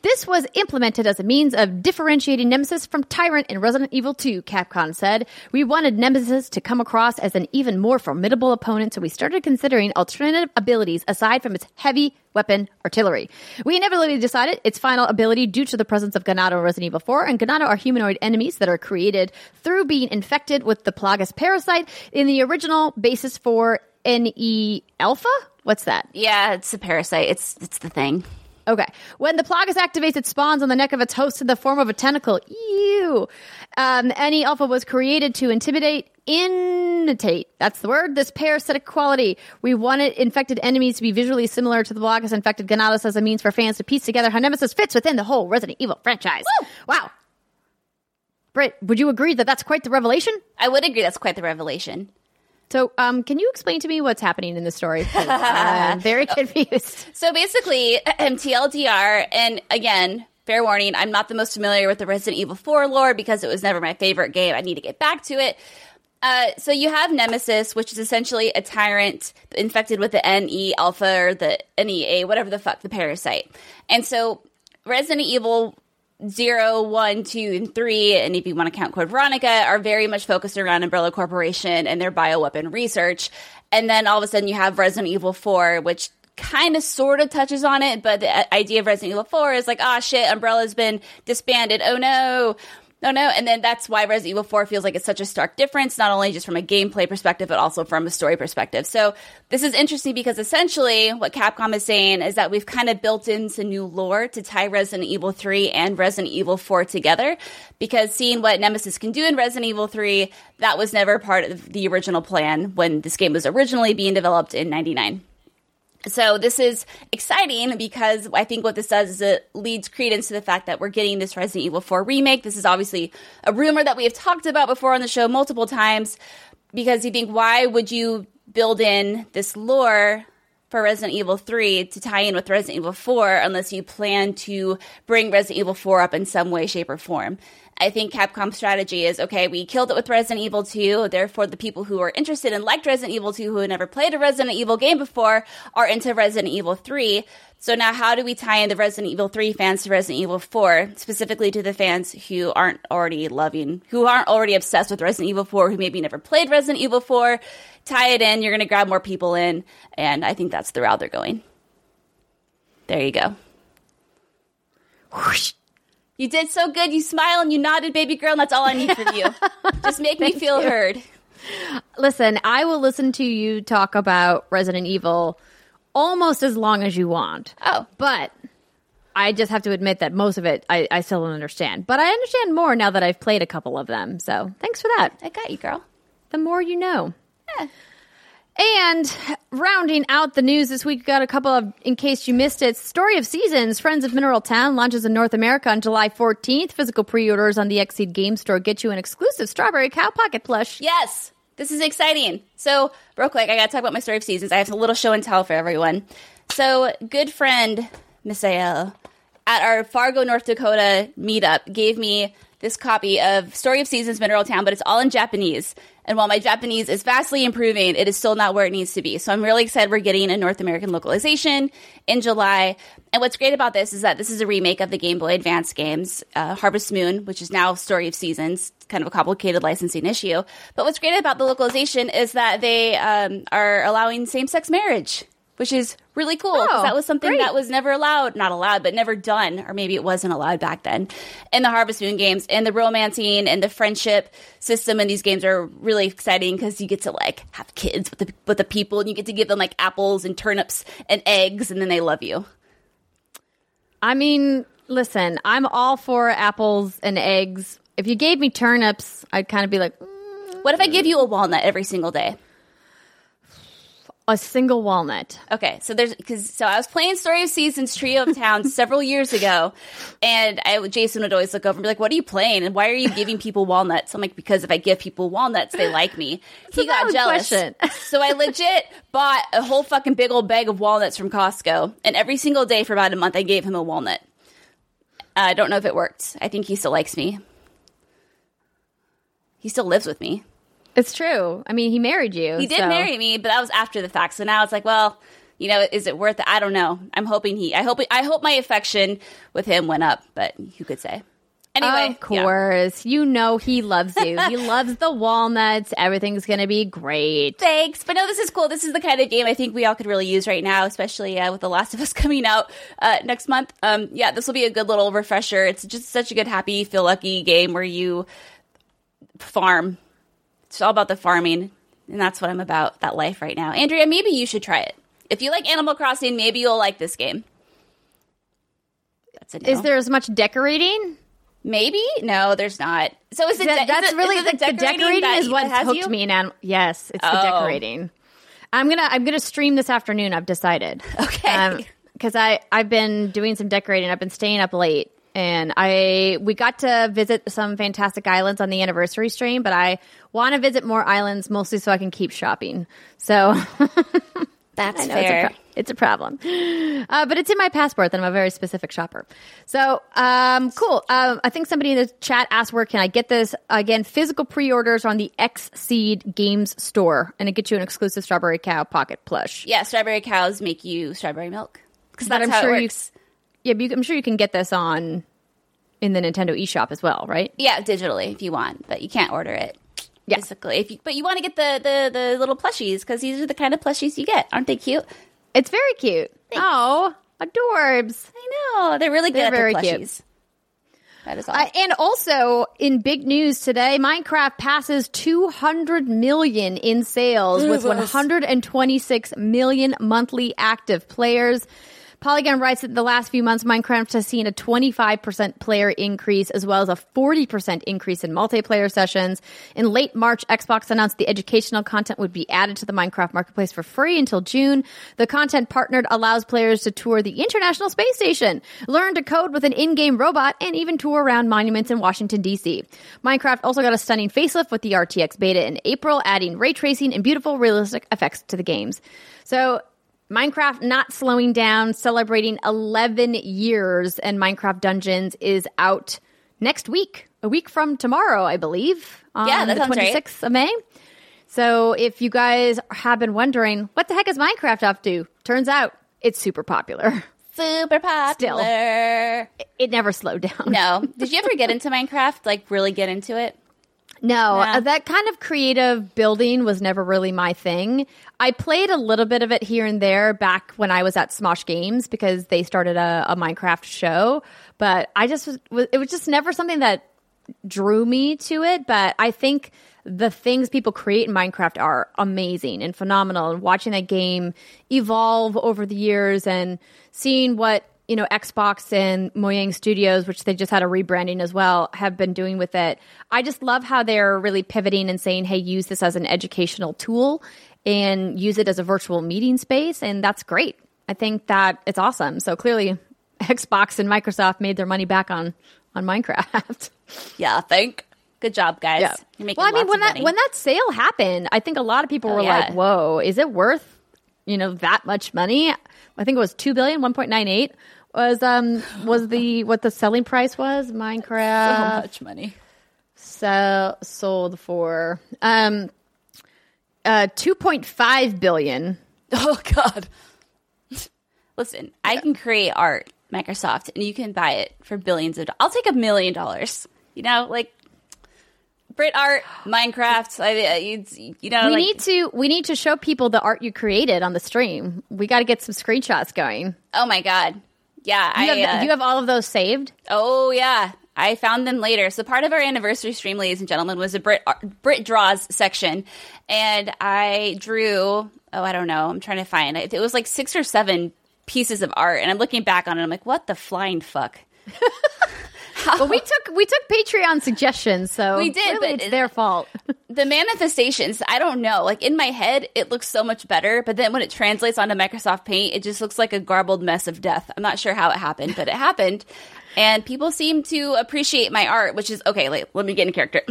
This was implemented as a means of differentiating Nemesis from Tyrant in Resident Evil 2, Capcom said. We wanted Nemesis to come across as an even more formidable opponent, so we started considering alternative abilities aside from its heavy weapon artillery. We inevitably decided its final ability due to the presence of Ganado in Resident Evil 4, and Ganado are humanoid enemies that are created through being infected with the Plagas parasite in the original basis for NE Alpha? What's that? Yeah, it's a parasite. It's the thing. Okay. When the Plagas activates, it spawns on the neck of its host in the form of a tentacle. Ew. NE Alpha was created to imitate, that's the word, this parasitic quality. We wanted infected enemies to be visually similar to the Plagas infected Ganados as a means for fans to piece together how Nemesis fits within the whole Resident Evil franchise. Woo! Wow. Britt, would you agree that that's quite the revelation? I would agree that's quite the revelation. So can you explain to me what's happening in the story? I'm very confused. So basically, TLDR, and again, fair warning, I'm not the most familiar with the Resident Evil 4 lore because it was never my favorite game. I need to get back to it. So you have Nemesis, which is essentially a tyrant infected with the NE Alpha or the NEA, whatever the fuck, the parasite. And so Resident Evil 0, 1, 2, and 3, and if you want to count Code Veronica, are very much focused around Umbrella Corporation and their bioweapon research. And then all of a sudden you have Resident Evil 4, which kind of sort of touches on it, but the idea of Resident Evil 4 is like, ah, shit, Umbrella's been disbanded. Oh, no. And then that's why Resident Evil 4 feels like it's such a stark difference, not only just from a gameplay perspective, but also from a story perspective. So this is interesting because essentially what Capcom is saying is that we've kind of built in some new lore to tie Resident Evil 3 and Resident Evil 4 together, because seeing what Nemesis can do in Resident Evil 3, that was never part of the original plan when this game was originally being developed in 1999. So this is exciting because I think what this does is it leads credence to the fact that we're getting this Resident Evil 4 remake. This is obviously a rumor that we have talked about before on the show multiple times, because you think, why would you build in this lore for Resident Evil 3 to tie in with Resident Evil 4 unless you plan to bring Resident Evil 4 up in some way, shape, or form? I think Capcom's strategy is, okay, we killed it with Resident Evil 2, therefore the people who are interested and liked Resident Evil 2, who had never played a Resident Evil game before, are into Resident Evil 3. So now how do we tie in the Resident Evil 3 fans to Resident Evil 4, specifically to the fans who aren't already obsessed with Resident Evil 4, who maybe never played Resident Evil 4? Tie it in, you're going to grab more people in, and I think that's the route they're going. There you go. Whoosh. You did so good. You smile and you nodded, baby girl, and that's all I need from you. Just make me feel heard. Listen, I will listen to you talk about Resident Evil almost as long as you want. Oh. But I just have to admit that most of it I still don't understand. But I understand more now that I've played a couple of them. So thanks for that. I got you, girl. The more you know. Yeah. And rounding out the news this week, got a couple of, in case you missed it, Story of Seasons, Friends of Mineral Town launches in North America on July 14th. Physical pre-orders on the Xseed Game Store get you an exclusive Strawberry Cow Pocket plush. Yes! This is exciting. So, real quick, I gotta talk about my Story of Seasons. I have a little show and tell for everyone. So, good friend, Misael, at our Fargo, North Dakota meetup gave me this copy of Story of Seasons Mineral Town, but it's all in Japanese. And while my Japanese is vastly improving, it is still not where it needs to be. So I'm really excited we're getting a North American localization in July. And what's great about this is that this is a remake of the Game Boy Advance games, Harvest Moon, which is now Story of Seasons. It's kind of a complicated licensing issue. But what's great about the localization is that they are allowing same-sex marriage, which is really cool, because that was something that was never allowed, not allowed, but never done, or maybe it wasn't allowed back then, in the Harvest Moon games. And the romancing and the friendship system in these games are really exciting, because you get to, like, have kids with the people, and you get to give them, like, apples and turnips and eggs, and then they love you. I mean, listen, I'm all for apples and eggs. If you gave me turnips, I'd kind of be like, What if I give you a walnut every single day? A single walnut. Okay, so there's I was playing Story of Seasons Trio of Towns several years ago, and Jason would always look over and be like, "What are you playing? And why are you giving people walnuts?" I'm like, "Because if I give people walnuts, they like me." He got jealous, so I legit bought a whole fucking big old bag of walnuts from Costco, and every single day for about a month, I gave him a walnut. I don't know if it worked. I think he still likes me. He still lives with me. It's true. I mean, he married you. He did marry me, but that was after the fact. So now it's like, well, you know, is it worth it? I don't know. I'm hoping I hope my affection with him went up, but you could say. Anyway, of course. Yeah. You know he loves you. He loves the walnuts. Everything's going to be great. Thanks. But no, this is cool. This is the kind of game I think we all could really use right now, especially with The Last of Us coming out next month. Yeah, this will be a good little refresher. It's just such a good, happy, feel-lucky game where you farm. It's all about the farming, and that's what I'm about, that life right now. Andrea, maybe you should try it. If you like Animal Crossing, maybe you'll like this game. That's a no. Is there as much decorating? Maybe? No, there's not. So is it the decorating is what hooked me in Animal... Yes, it's the decorating. I'm gonna stream this afternoon, I've decided. Okay. Because I've been doing some decorating. I've been staying up late, and we got to visit some fantastic islands on the anniversary stream, but I want to visit more islands mostly so I can keep shopping. So that's fair. It's a problem. But it's in my passport that I'm a very specific shopper. So cool. I think somebody in the chat asked, where can I get this? Again, physical pre-orders on the Xseed Games Store, and it gets you an exclusive Strawberry Cow Pocket plush. Yeah, Strawberry Cows make you strawberry milk, because that's how it works. Yeah, but I'm sure you can get this in the Nintendo eShop as well, right? Yeah, digitally if you want, but you can't order it physically. But you want to get the little plushies, because these are the kind of plushies you get. Aren't they cute? It's very cute. Thanks. Oh, adorbs. I know. They're really good at the plushies. Cute. That is awesome. And also, in big news today, Minecraft passes 200 million in sales with 126 million monthly active players. Polygon writes that in the last few months, Minecraft has seen a 25% player increase, as well as a 40% increase in multiplayer sessions. In late March, Xbox announced the educational content would be added to the Minecraft marketplace for free until June. The content partnered allows players to tour the International Space Station, learn to code with an in-game robot, and even tour around monuments in Washington, D.C. Minecraft also got a stunning facelift with the RTX beta in April, adding ray tracing and beautiful, realistic effects to the games. So... Minecraft not slowing down, celebrating 11 years, and Minecraft Dungeons is out next week, a week from tomorrow, I believe, on the 26th of May. So if you guys have been wondering, what the heck is Minecraft up to? Turns out it's super popular. Super popular. Still, it never slowed down. No. Did you ever get into Minecraft, like really get into it? No, that kind of creative building was never really my thing. I played a little bit of it here and there back when I was at Smosh Games, because they started a Minecraft show. But I just it was just never something that drew me to it. But I think the things people create in Minecraft are amazing and phenomenal. And watching that game evolve over the years and seeing what Xbox and Mojang Studios, which they just had a rebranding as well, have been doing with it. I just love how they're really pivoting and saying, hey, use this as an educational tool. and use it as a virtual meeting space, and that's great. I think that it's awesome. So clearly, Xbox and Microsoft made their money back on Minecraft. Yeah, I think. Good job, guys. Yeah. You're making lots of money. When that sale happened, I think a lot of people were like, whoa, is it worth, that much money? I think it was $2 billion, 1.98 was the what the selling price was. Minecraft. So much money. Sold for $2.5 billion. Oh, God. Listen, I can create art, Microsoft, and you can buy it for billions of dollars. I'll take $1 million. Brit art, Minecraft. We need to show people the art you created on the stream. We got to get some screenshots going. Oh my god, yeah. You have all of those saved? Oh yeah, I found them later. So part of our anniversary stream, ladies and gentlemen, was a Brit draws section, and I drew. I don't know. I'm trying to find it. It was like 6 or 7 pieces of art, and I'm looking back on it. I'm like, what the flying fuck. Well, we took Patreon suggestions, so we did, but it's their fault. The manifestations, I don't know. Like, in my head, it looks so much better, but then when it translates onto Microsoft Paint, it just looks like a garbled mess of death. I'm not sure how it happened, but it happened. And people seem to appreciate my art, which is, okay, let me get in character.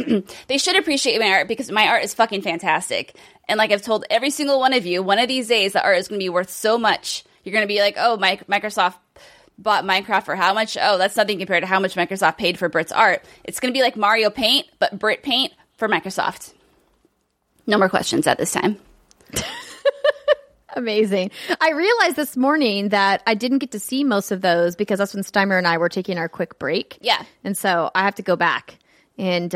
They should appreciate my art because my art is fucking fantastic. And like I've told every single one of you, one of these days, the art is going to be worth so much. You're going to be like, oh, Microsoft bought Minecraft for how much? Oh, that's nothing compared to how much Microsoft paid for Brit's art. It's going to be like Mario Paint, but Brit Paint for Microsoft. No more questions at this time. Amazing. I realized this morning that I didn't get to see most of those because that's when Steimer and I were taking our quick break. Yeah. And so I have to go back and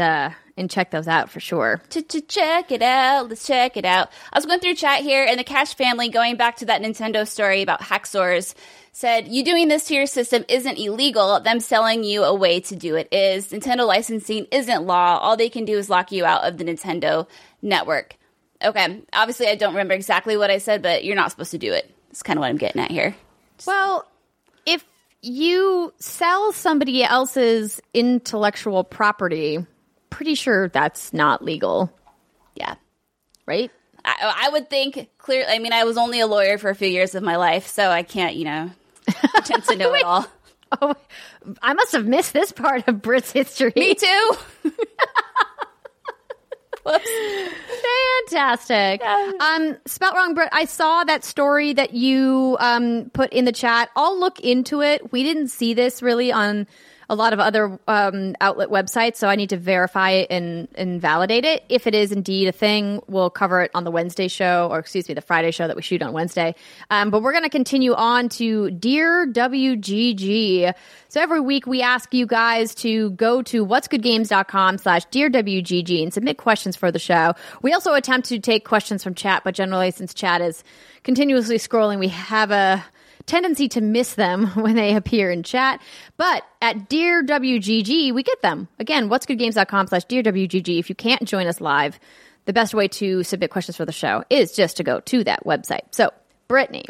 check those out for sure. Check it out. Let's check it out. I was going through chat here, and the Cash family, going back to that Nintendo story about hacksaws, said, you doing this to your system isn't illegal. Them selling you a way to do it is. Nintendo licensing isn't law. All they can do is lock you out of the Nintendo network. Okay. Obviously, I don't remember exactly what I said, but you're not supposed to do it. That's kind of what I'm getting at here. Well, if you sell somebody else's intellectual property, pretty sure that's not legal. Yeah. Right? I would think, clearly, I mean, I was only a lawyer for a few years of my life, so I can't, pretend to know it all. Oh, I must have missed this part of Brit's history. Me too. Whoops. Fantastic. Yeah. Spelt wrong, Brit. I saw that story that you put in the chat. I'll look into it. We didn't see this really on a lot of other outlet websites, so I need to verify it and validate it. If it is indeed a thing, we'll cover it on the Wednesday show, or excuse me, the Friday show that we shoot on Wednesday. But we're going to continue on to Dear WGG. So every week we ask you guys to go to whatsgoodgames.com/dearwgg and submit questions for the show. We also attempt to take questions from chat, but generally since chat is continuously scrolling, we have a tendency to miss them when they appear in chat. But at Dear WGG, we get them. Again, whatsgoodgames.com/dearwgg. If you can't join us live, the best way to submit questions for the show is just to go to that website. So, Brittany,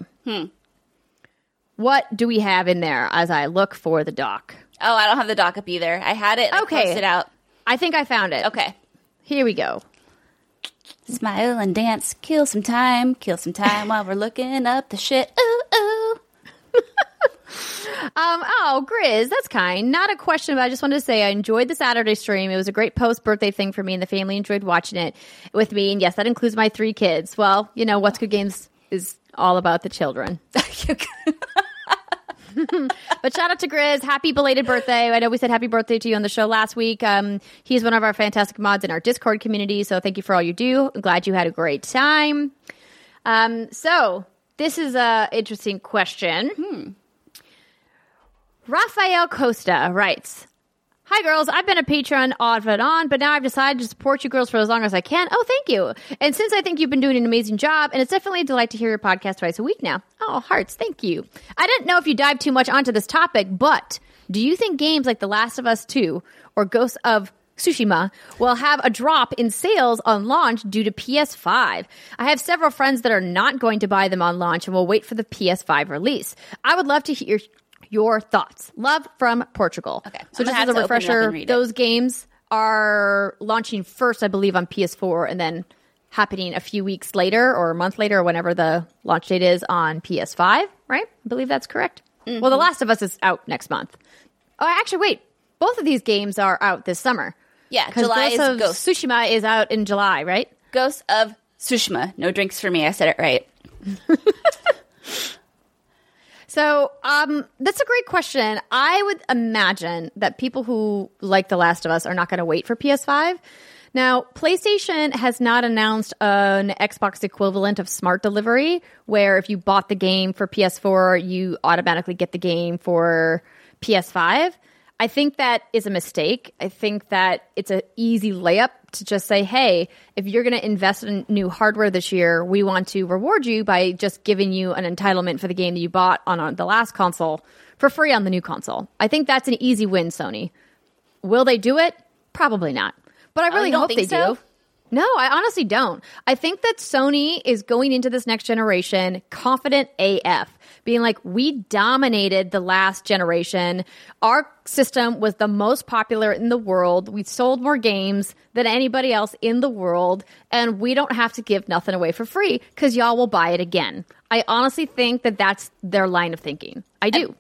what do we have in there as I look for the doc? Oh, I don't have the doc up either. I had it. Okay. I posted it out. I think I found it. Okay. Here we go. Smile and dance. Kill some time while we're looking up the shit. Ooh, ooh. Oh, Grizz, that's kind. Not a question, but I just wanted to say I enjoyed the Saturday stream. It was a great post-birthday thing for me, and the family enjoyed watching it with me. And yes, that includes my 3 kids. Well, What's Good Games is all about the children. But shout out to Grizz. Happy belated birthday. I know we said happy birthday to you on the show last week. He's one of our fantastic mods in our Discord community, so thank you for all you do. I'm glad you had a great time. So this is an interesting question. Rafael Costa writes, hi, girls. I've been a patron off and on, but now I've decided to support you girls for as long as I can. Oh, thank you. And since I think you've been doing an amazing job, and it's definitely a delight to hear your podcast twice a week now. Oh, hearts. Thank you. I didn't know if you dived too much onto this topic, but do you think games like The Last of Us 2 or Ghosts of Tsushima will have a drop in sales on launch due to PS5? I have several friends that are not going to buy them on launch and will wait for the PS5 release. I would love to hear your thoughts. Love from Portugal. Okay. So just as a refresher, those games are launching first, I believe, on PS4 and then happening a few weeks later or a month later or whenever the launch date is on PS5, right? I believe that's correct. Mm-hmm. Well, The Last of Us is out next month. Oh, actually, wait. Both of these games are out this summer. Yeah, July Ghost is Ghost of Tsushima is out in July, right? Ghost of Tsushima. No drinks for me. I said it right. So that's a great question. I would imagine that people who like The Last of Us are not going to wait for PS5. Now, PlayStation has not announced an Xbox equivalent of smart delivery, where if you bought the game for PS4, you automatically get the game for PS5. I think that is a mistake. I think that it's an easy layup to just say, hey, if you're going to invest in new hardware this year, we want to reward you by just giving you an entitlement for the game that you bought on the last console for free on the new console. I think that's an easy win, Sony. Will they do it? Probably not. But I really hope they do. No, I honestly don't. I think that Sony is going into this next generation confident AF, being like, we dominated the last generation. Our system was the most popular in the world. We sold more games than anybody else in the world, and we don't have to give nothing away for free because y'all will buy it again. I honestly think that that's their line of thinking. I do.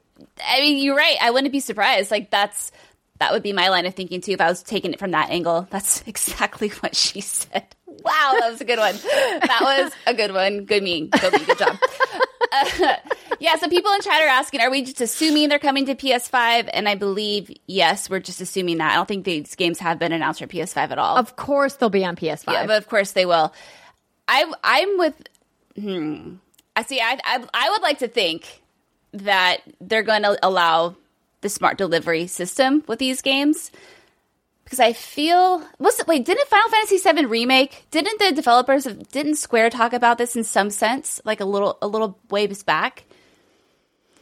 I mean, you're right. I wouldn't be surprised. Like, that would be my line of thinking, too, if I was taking it from that angle. That's exactly what she said. Wow, that was a good one. That was a good one. Good mean. Go me. Good job. Yeah, so people in chat are asking, are we just assuming they're coming to PS5? And I believe, yes, we're just assuming that. I don't think these games have been announced for PS5 at all. Of course they'll be on PS5. Yeah, but of course they will. I'm with... I would like to think that they're going to allow the smart delivery system with these games, because I feel... didn't Final Fantasy VII Remake... Didn't the developers... Didn't Square talk about this in some sense? Like a little waves back?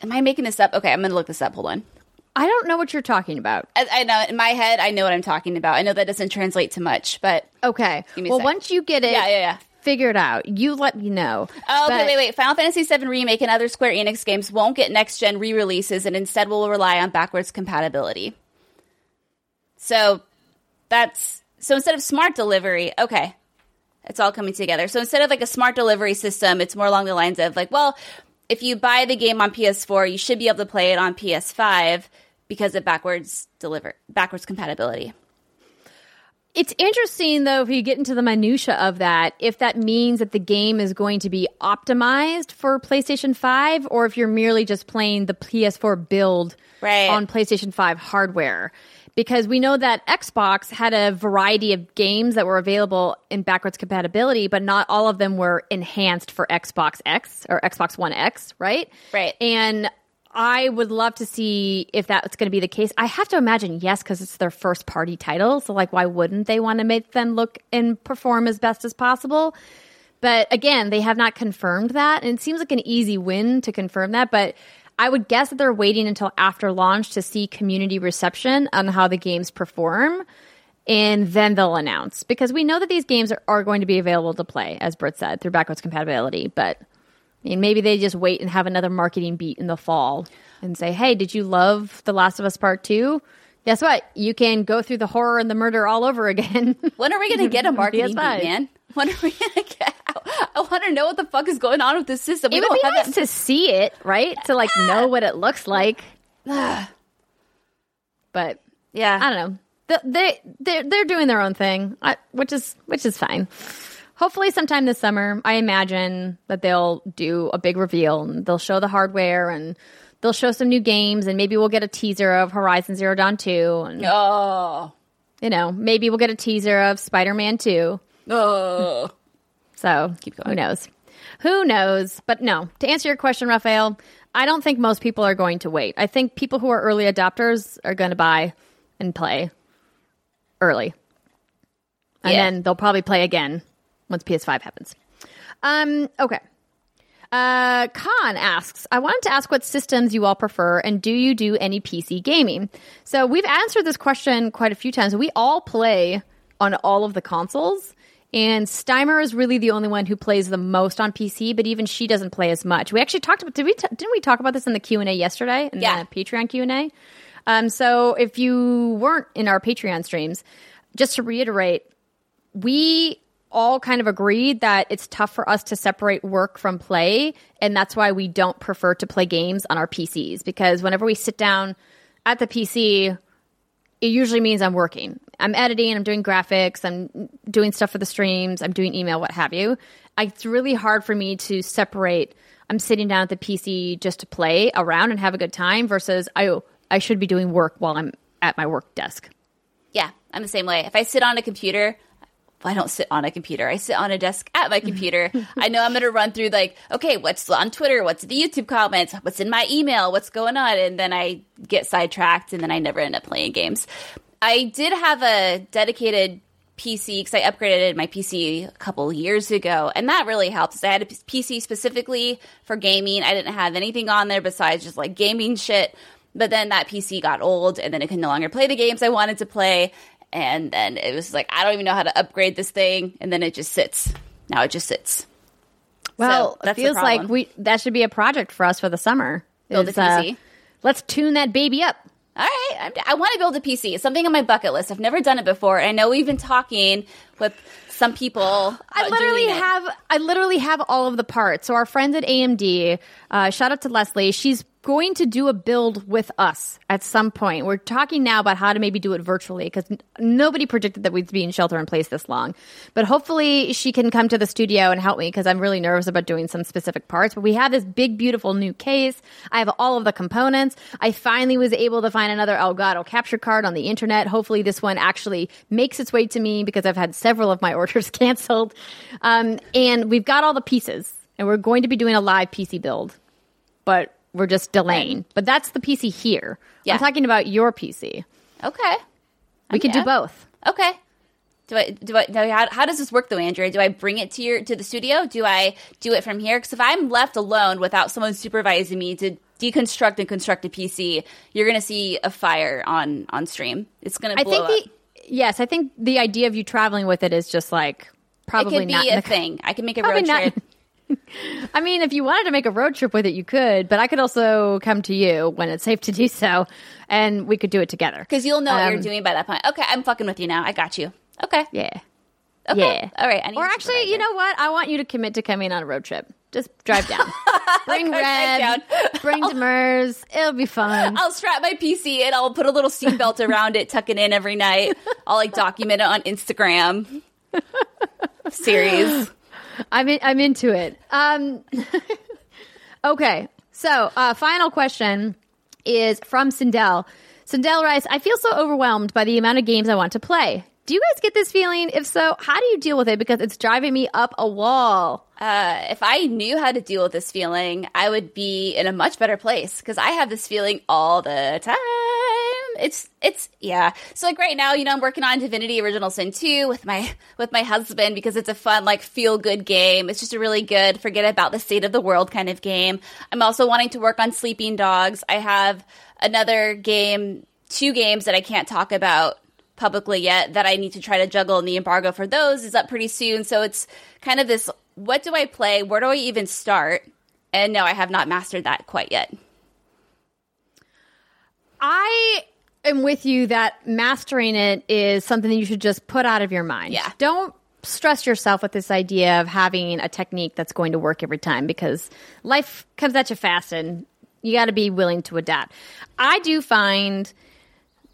Am I making this up? Okay, I'm going to look this up. Hold on. I don't know what you're talking about. I know. In my head, I know what I'm talking about. I know that doesn't translate to much, but... Okay. Well, once you get it... Yeah. Figure it out. You let me know. Oh, okay, wait. Final Fantasy VII Remake and other Square Enix games won't get next-gen re-releases and instead will rely on backwards compatibility. So instead of smart delivery, okay, it's all coming together. So instead of like a smart delivery system, it's more along the lines of like, well, if you buy the game on PS4, you should be able to play it on PS5 because of backwards compatibility. It's interesting, though, if you get into the minutia of that, if that means that the game is going to be optimized for PlayStation 5 or if you're merely just playing the PS4 build on PlayStation 5 hardware. Because we know that Xbox had a variety of games that were available in backwards compatibility, but not all of them were enhanced for Xbox X or Xbox One X, right? Right. And I would love to see if that's going to be the case. I have to imagine, yes, because it's their first party title. So, like, why wouldn't they want to make them look and perform as best as possible? But, again, they have not confirmed that. And it seems like an easy win to confirm that. But I would guess that they're waiting until after launch to see community reception on how the games perform. And then they'll announce. Because we know that these games are going to be available to play, as Britt said, through backwards compatibility. But... and maybe they just wait and have another marketing beat in the fall and say, hey, did you love The Last of Us Part 2? Guess what? You can go through the horror and the murder all over again. When are we going to get a marketing beat, man? When are we going to get I want to know what the fuck is going on with this system. It would be nice to see it, right? To, like, know what it looks like. But, yeah, I don't know. They're doing their own thing, which is fine. Hopefully sometime this summer, I imagine that they'll do a big reveal and they'll show the hardware and they'll show some new games and maybe we'll get a teaser of Horizon Zero Dawn 2. And, you know, maybe we'll get a teaser of Spider-Man 2. Oh. So, keep going. Who knows? Who knows? But no, to answer your question, Raphael, I don't think most people are going to wait. I think people who are early adopters are going to buy and play early. And then they'll probably play again. Once PS5 happens. Okay. Khan asks, I wanted to ask what systems you all prefer and do you do any PC gaming? So we've answered this question quite a few times. We all play on all of the consoles. And Steimer is really the only one who plays the most on PC, but even she doesn't play as much. We actually talked about, didn't we talk about this in the Q&A yesterday? The Patreon Q&A? So if you weren't in our Patreon streams, just to reiterate, we all kind of agreed that it's tough for us to separate work from play, and that's why we don't prefer to play games on our PCs, because whenever we sit down at the PC, it usually means I'm working. I'm editing, I'm doing graphics, I'm doing stuff for the streams, I'm doing email, what have you. It's really hard for me to separate I'm sitting down at the PC just to play around and have a good time versus I should be doing work while I'm at my work desk. Yeah, I'm the same way. If I sit on a computer... I don't sit on a computer. I sit on a desk at my computer. I know I'm going to run through like, okay, what's on Twitter? What's the YouTube comments? What's in my email? What's going on? And then I get sidetracked and then I never end up playing games. I did have a dedicated PC because I upgraded my PC a couple years ago. And that really helps. I had a PC specifically for gaming. I didn't have anything on there besides just like gaming shit. But then that PC got old and then it could no longer play the games I wanted to play. And then it was like, I don't even know how to upgrade this thing. And then it just sits. Now it just sits. Well, so it feels like that should be a project for us for the summer. Build a PC. Let's tune that baby up. All right. I want to build a PC. It's something on my bucket list. I've never done it before. And I know we've been talking with some people about I literally have all of the parts. So our friends at AMD, shout out to Leslie. She's going to do a build with us at some point. We're talking now about how to maybe do it virtually because nobody predicted that we'd be in shelter in place this long. But hopefully she can come to the studio and help me because I'm really nervous about doing some specific parts. But we have this big, beautiful new case. I have all of the components. I finally was able to find another Elgato capture card on the internet. Hopefully this one actually makes its way to me because I've had several of my orders canceled. And we've got all the pieces and we're going to be doing a live PC build. But we're just delaying. But that's the PC here. Yeah. I'm talking about your PC. Okay. We could do both. Okay. How does this work though, Andrea? Do I bring it to the studio? Do I do it from here? Because if I'm left alone without someone supervising me to deconstruct and construct a PC, you're going to see a fire on stream. It's going to blow up. Yes, I think the idea of you traveling with it is just like probably not. It could be a thing. I can make a road trip. I mean, if you wanted to make a road trip with it, you could, but I could also come to you when it's safe to do so, and we could do it together. Because you'll know what you're doing by that point. Okay, I'm fucking with you now. I got you. Okay. Yeah. Okay. Yeah. All right. Or actually, you know what? I want you to commit to coming on a road trip. Just drive down. Bring Red. Bring Demers. It'll be fun. I'll strap my PC and I'll put a little seatbelt around it, tuck it in every night. I'll like document it on Instagram. Series. I'm into it. Okay. So final question is from Sindel. Sindel writes, I feel so overwhelmed by the amount of games I want to play. Do you guys get this feeling? If so, how do you deal with it? Because it's driving me up a wall. If I knew how to deal with this feeling, I would be in a much better place because I have this feeling all the time. It's yeah. So like right now, you know, I'm working on Divinity Original Sin 2 with my husband because it's a fun, like, feel good game. It's just a really good forget about the state of the world kind of game. I'm also wanting to work on Sleeping Dogs. I have another game, 2 games that I can't talk about publicly yet that I need to try to juggle, and the embargo for those is up pretty soon. So it's kind of this, what do I play? Where do I even start? And no, I have not mastered that quite yet. I'm with you that mastering it is something that you should just put out of your mind. Yeah. Don't stress yourself with this idea of having a technique that's going to work every time because life comes at you fast and you got to be willing to adapt. I do find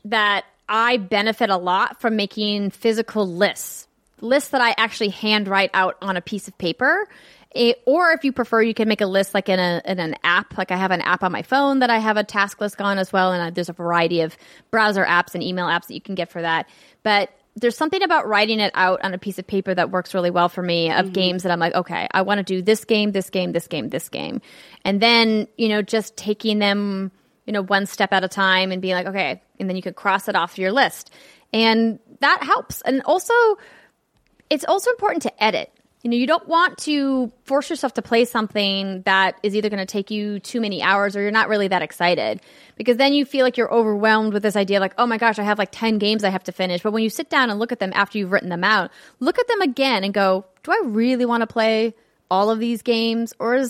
that I benefit a lot from making physical lists that I actually handwrite out on a piece of paper. Or if you prefer, you can make a list like in an app. Like I have an app on my phone that I have a task list on as well. And there's a variety of browser apps and email apps that you can get for that. But there's something about writing it out on a piece of paper that works really well for me of games that I'm like, okay, I want to do this game, this game, this game, this game. And then, you know, just taking them, you know, one step at a time and being like, okay, and then you could cross it off your list. And that helps. And also, it's also important to edit. You know, you don't want to force yourself to play something that is either going to take you too many hours or you're not really that excited, because then you feel like you're overwhelmed with this idea like, oh my gosh, I have like 10 games I have to finish. But when you sit down and look at them after you've written them out, look at them again and go, do I really want to play all of these games, or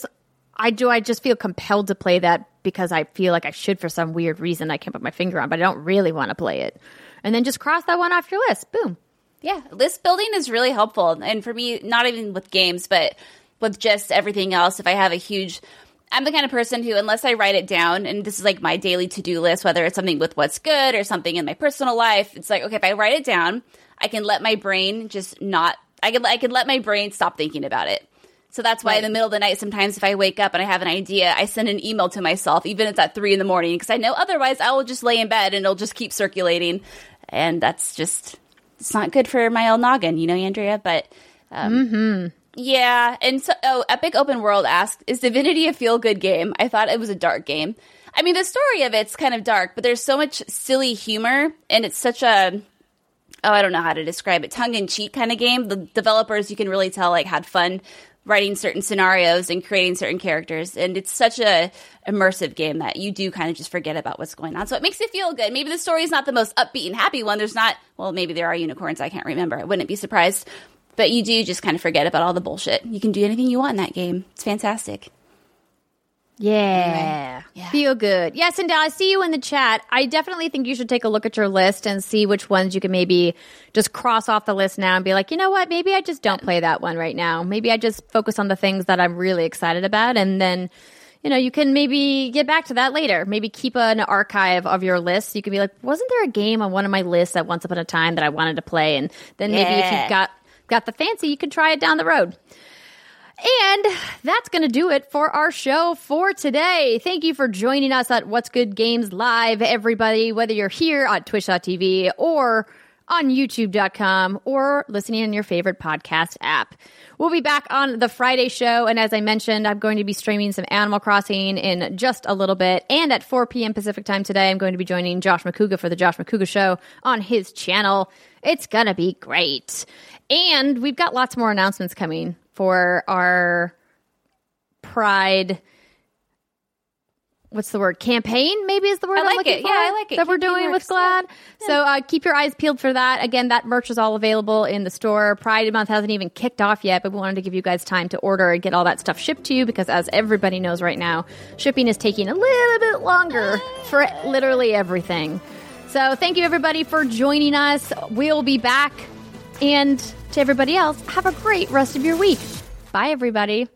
do I just feel compelled to play that because I feel like I should for some weird reason I can't put my finger on, but I don't really want to play it? And then just cross that one off your list. Boom. Yeah, list building is really helpful. And for me, not even with games, but with just everything else, if I have a huge... I'm the kind of person who, unless I write it down, and this is like my daily to-do list, whether it's something with what's good or something in my personal life, it's like, okay, if I write it down, I can let my brain just not... I can let my brain stop thinking about it. So that's why in the middle of the night, sometimes if I wake up and I have an idea, I send an email to myself, even if it's at 3 a.m, because I know otherwise I will just lay in bed and it'll just keep circulating. And that's just... It's not good for my old noggin, you know, Andrea, but... Yeah, and so Epic Open World asked, is Divinity a feel-good game? I thought it was a dark game. I mean, the story of it's kind of dark, but there's so much silly humor, and it's such a, I don't know how to describe it, tongue-in-cheek kind of game. The developers, you can really tell, like, had fun writing certain scenarios and creating certain characters, and it's such a immersive game that you do kind of just forget about what's going on. So it makes you feel good. Maybe the story is not the most upbeat and happy one. There's not, well, maybe there are unicorns. I can't remember. I wouldn't be surprised. But you do just kind of forget about all the bullshit. You can do anything you want in that game. It's fantastic. Yeah. Anyway, yeah. Feel good. Yes, and I see you in the chat. I definitely think you should take a look at your list and see which ones you can maybe just cross off the list now and be like, you know what? Maybe I just don't play that one right now. Maybe I just focus on the things that I'm really excited about. And then, you know, you can maybe get back to that later. Maybe keep an archive of your list. You could be like, wasn't there a game on one of my lists at once upon a time that I wanted to play? And then maybe if you've got the fancy, you can try it down the road. And that's going to do it for our show for today. Thank you for joining us at What's Good Games Live, everybody, whether you're here on twitch.tv or on youtube.com or listening on your favorite podcast app. We'll be back on the Friday show. And as I mentioned, I'm going to be streaming some Animal Crossing in just a little bit. And at 4 p.m. Pacific time today, I'm going to be joining Josh Macuga for the Josh Macuga Show on his channel. It's going to be great. And we've got lots more announcements coming for our Pride, what's the word? Campaign, maybe is the word I'm looking for. Yeah, I like it. That we're doing with GLAAD. Yeah. So keep your eyes peeled for that. Again, that merch is all available in the store. Pride Month hasn't even kicked off yet, but we wanted to give you guys time to order and get all that stuff shipped to you because, as everybody knows right now, shipping is taking a little bit longer for literally everything. So thank you, everybody, for joining us. We'll be back. And to everybody else, have a great rest of your week. Bye, everybody.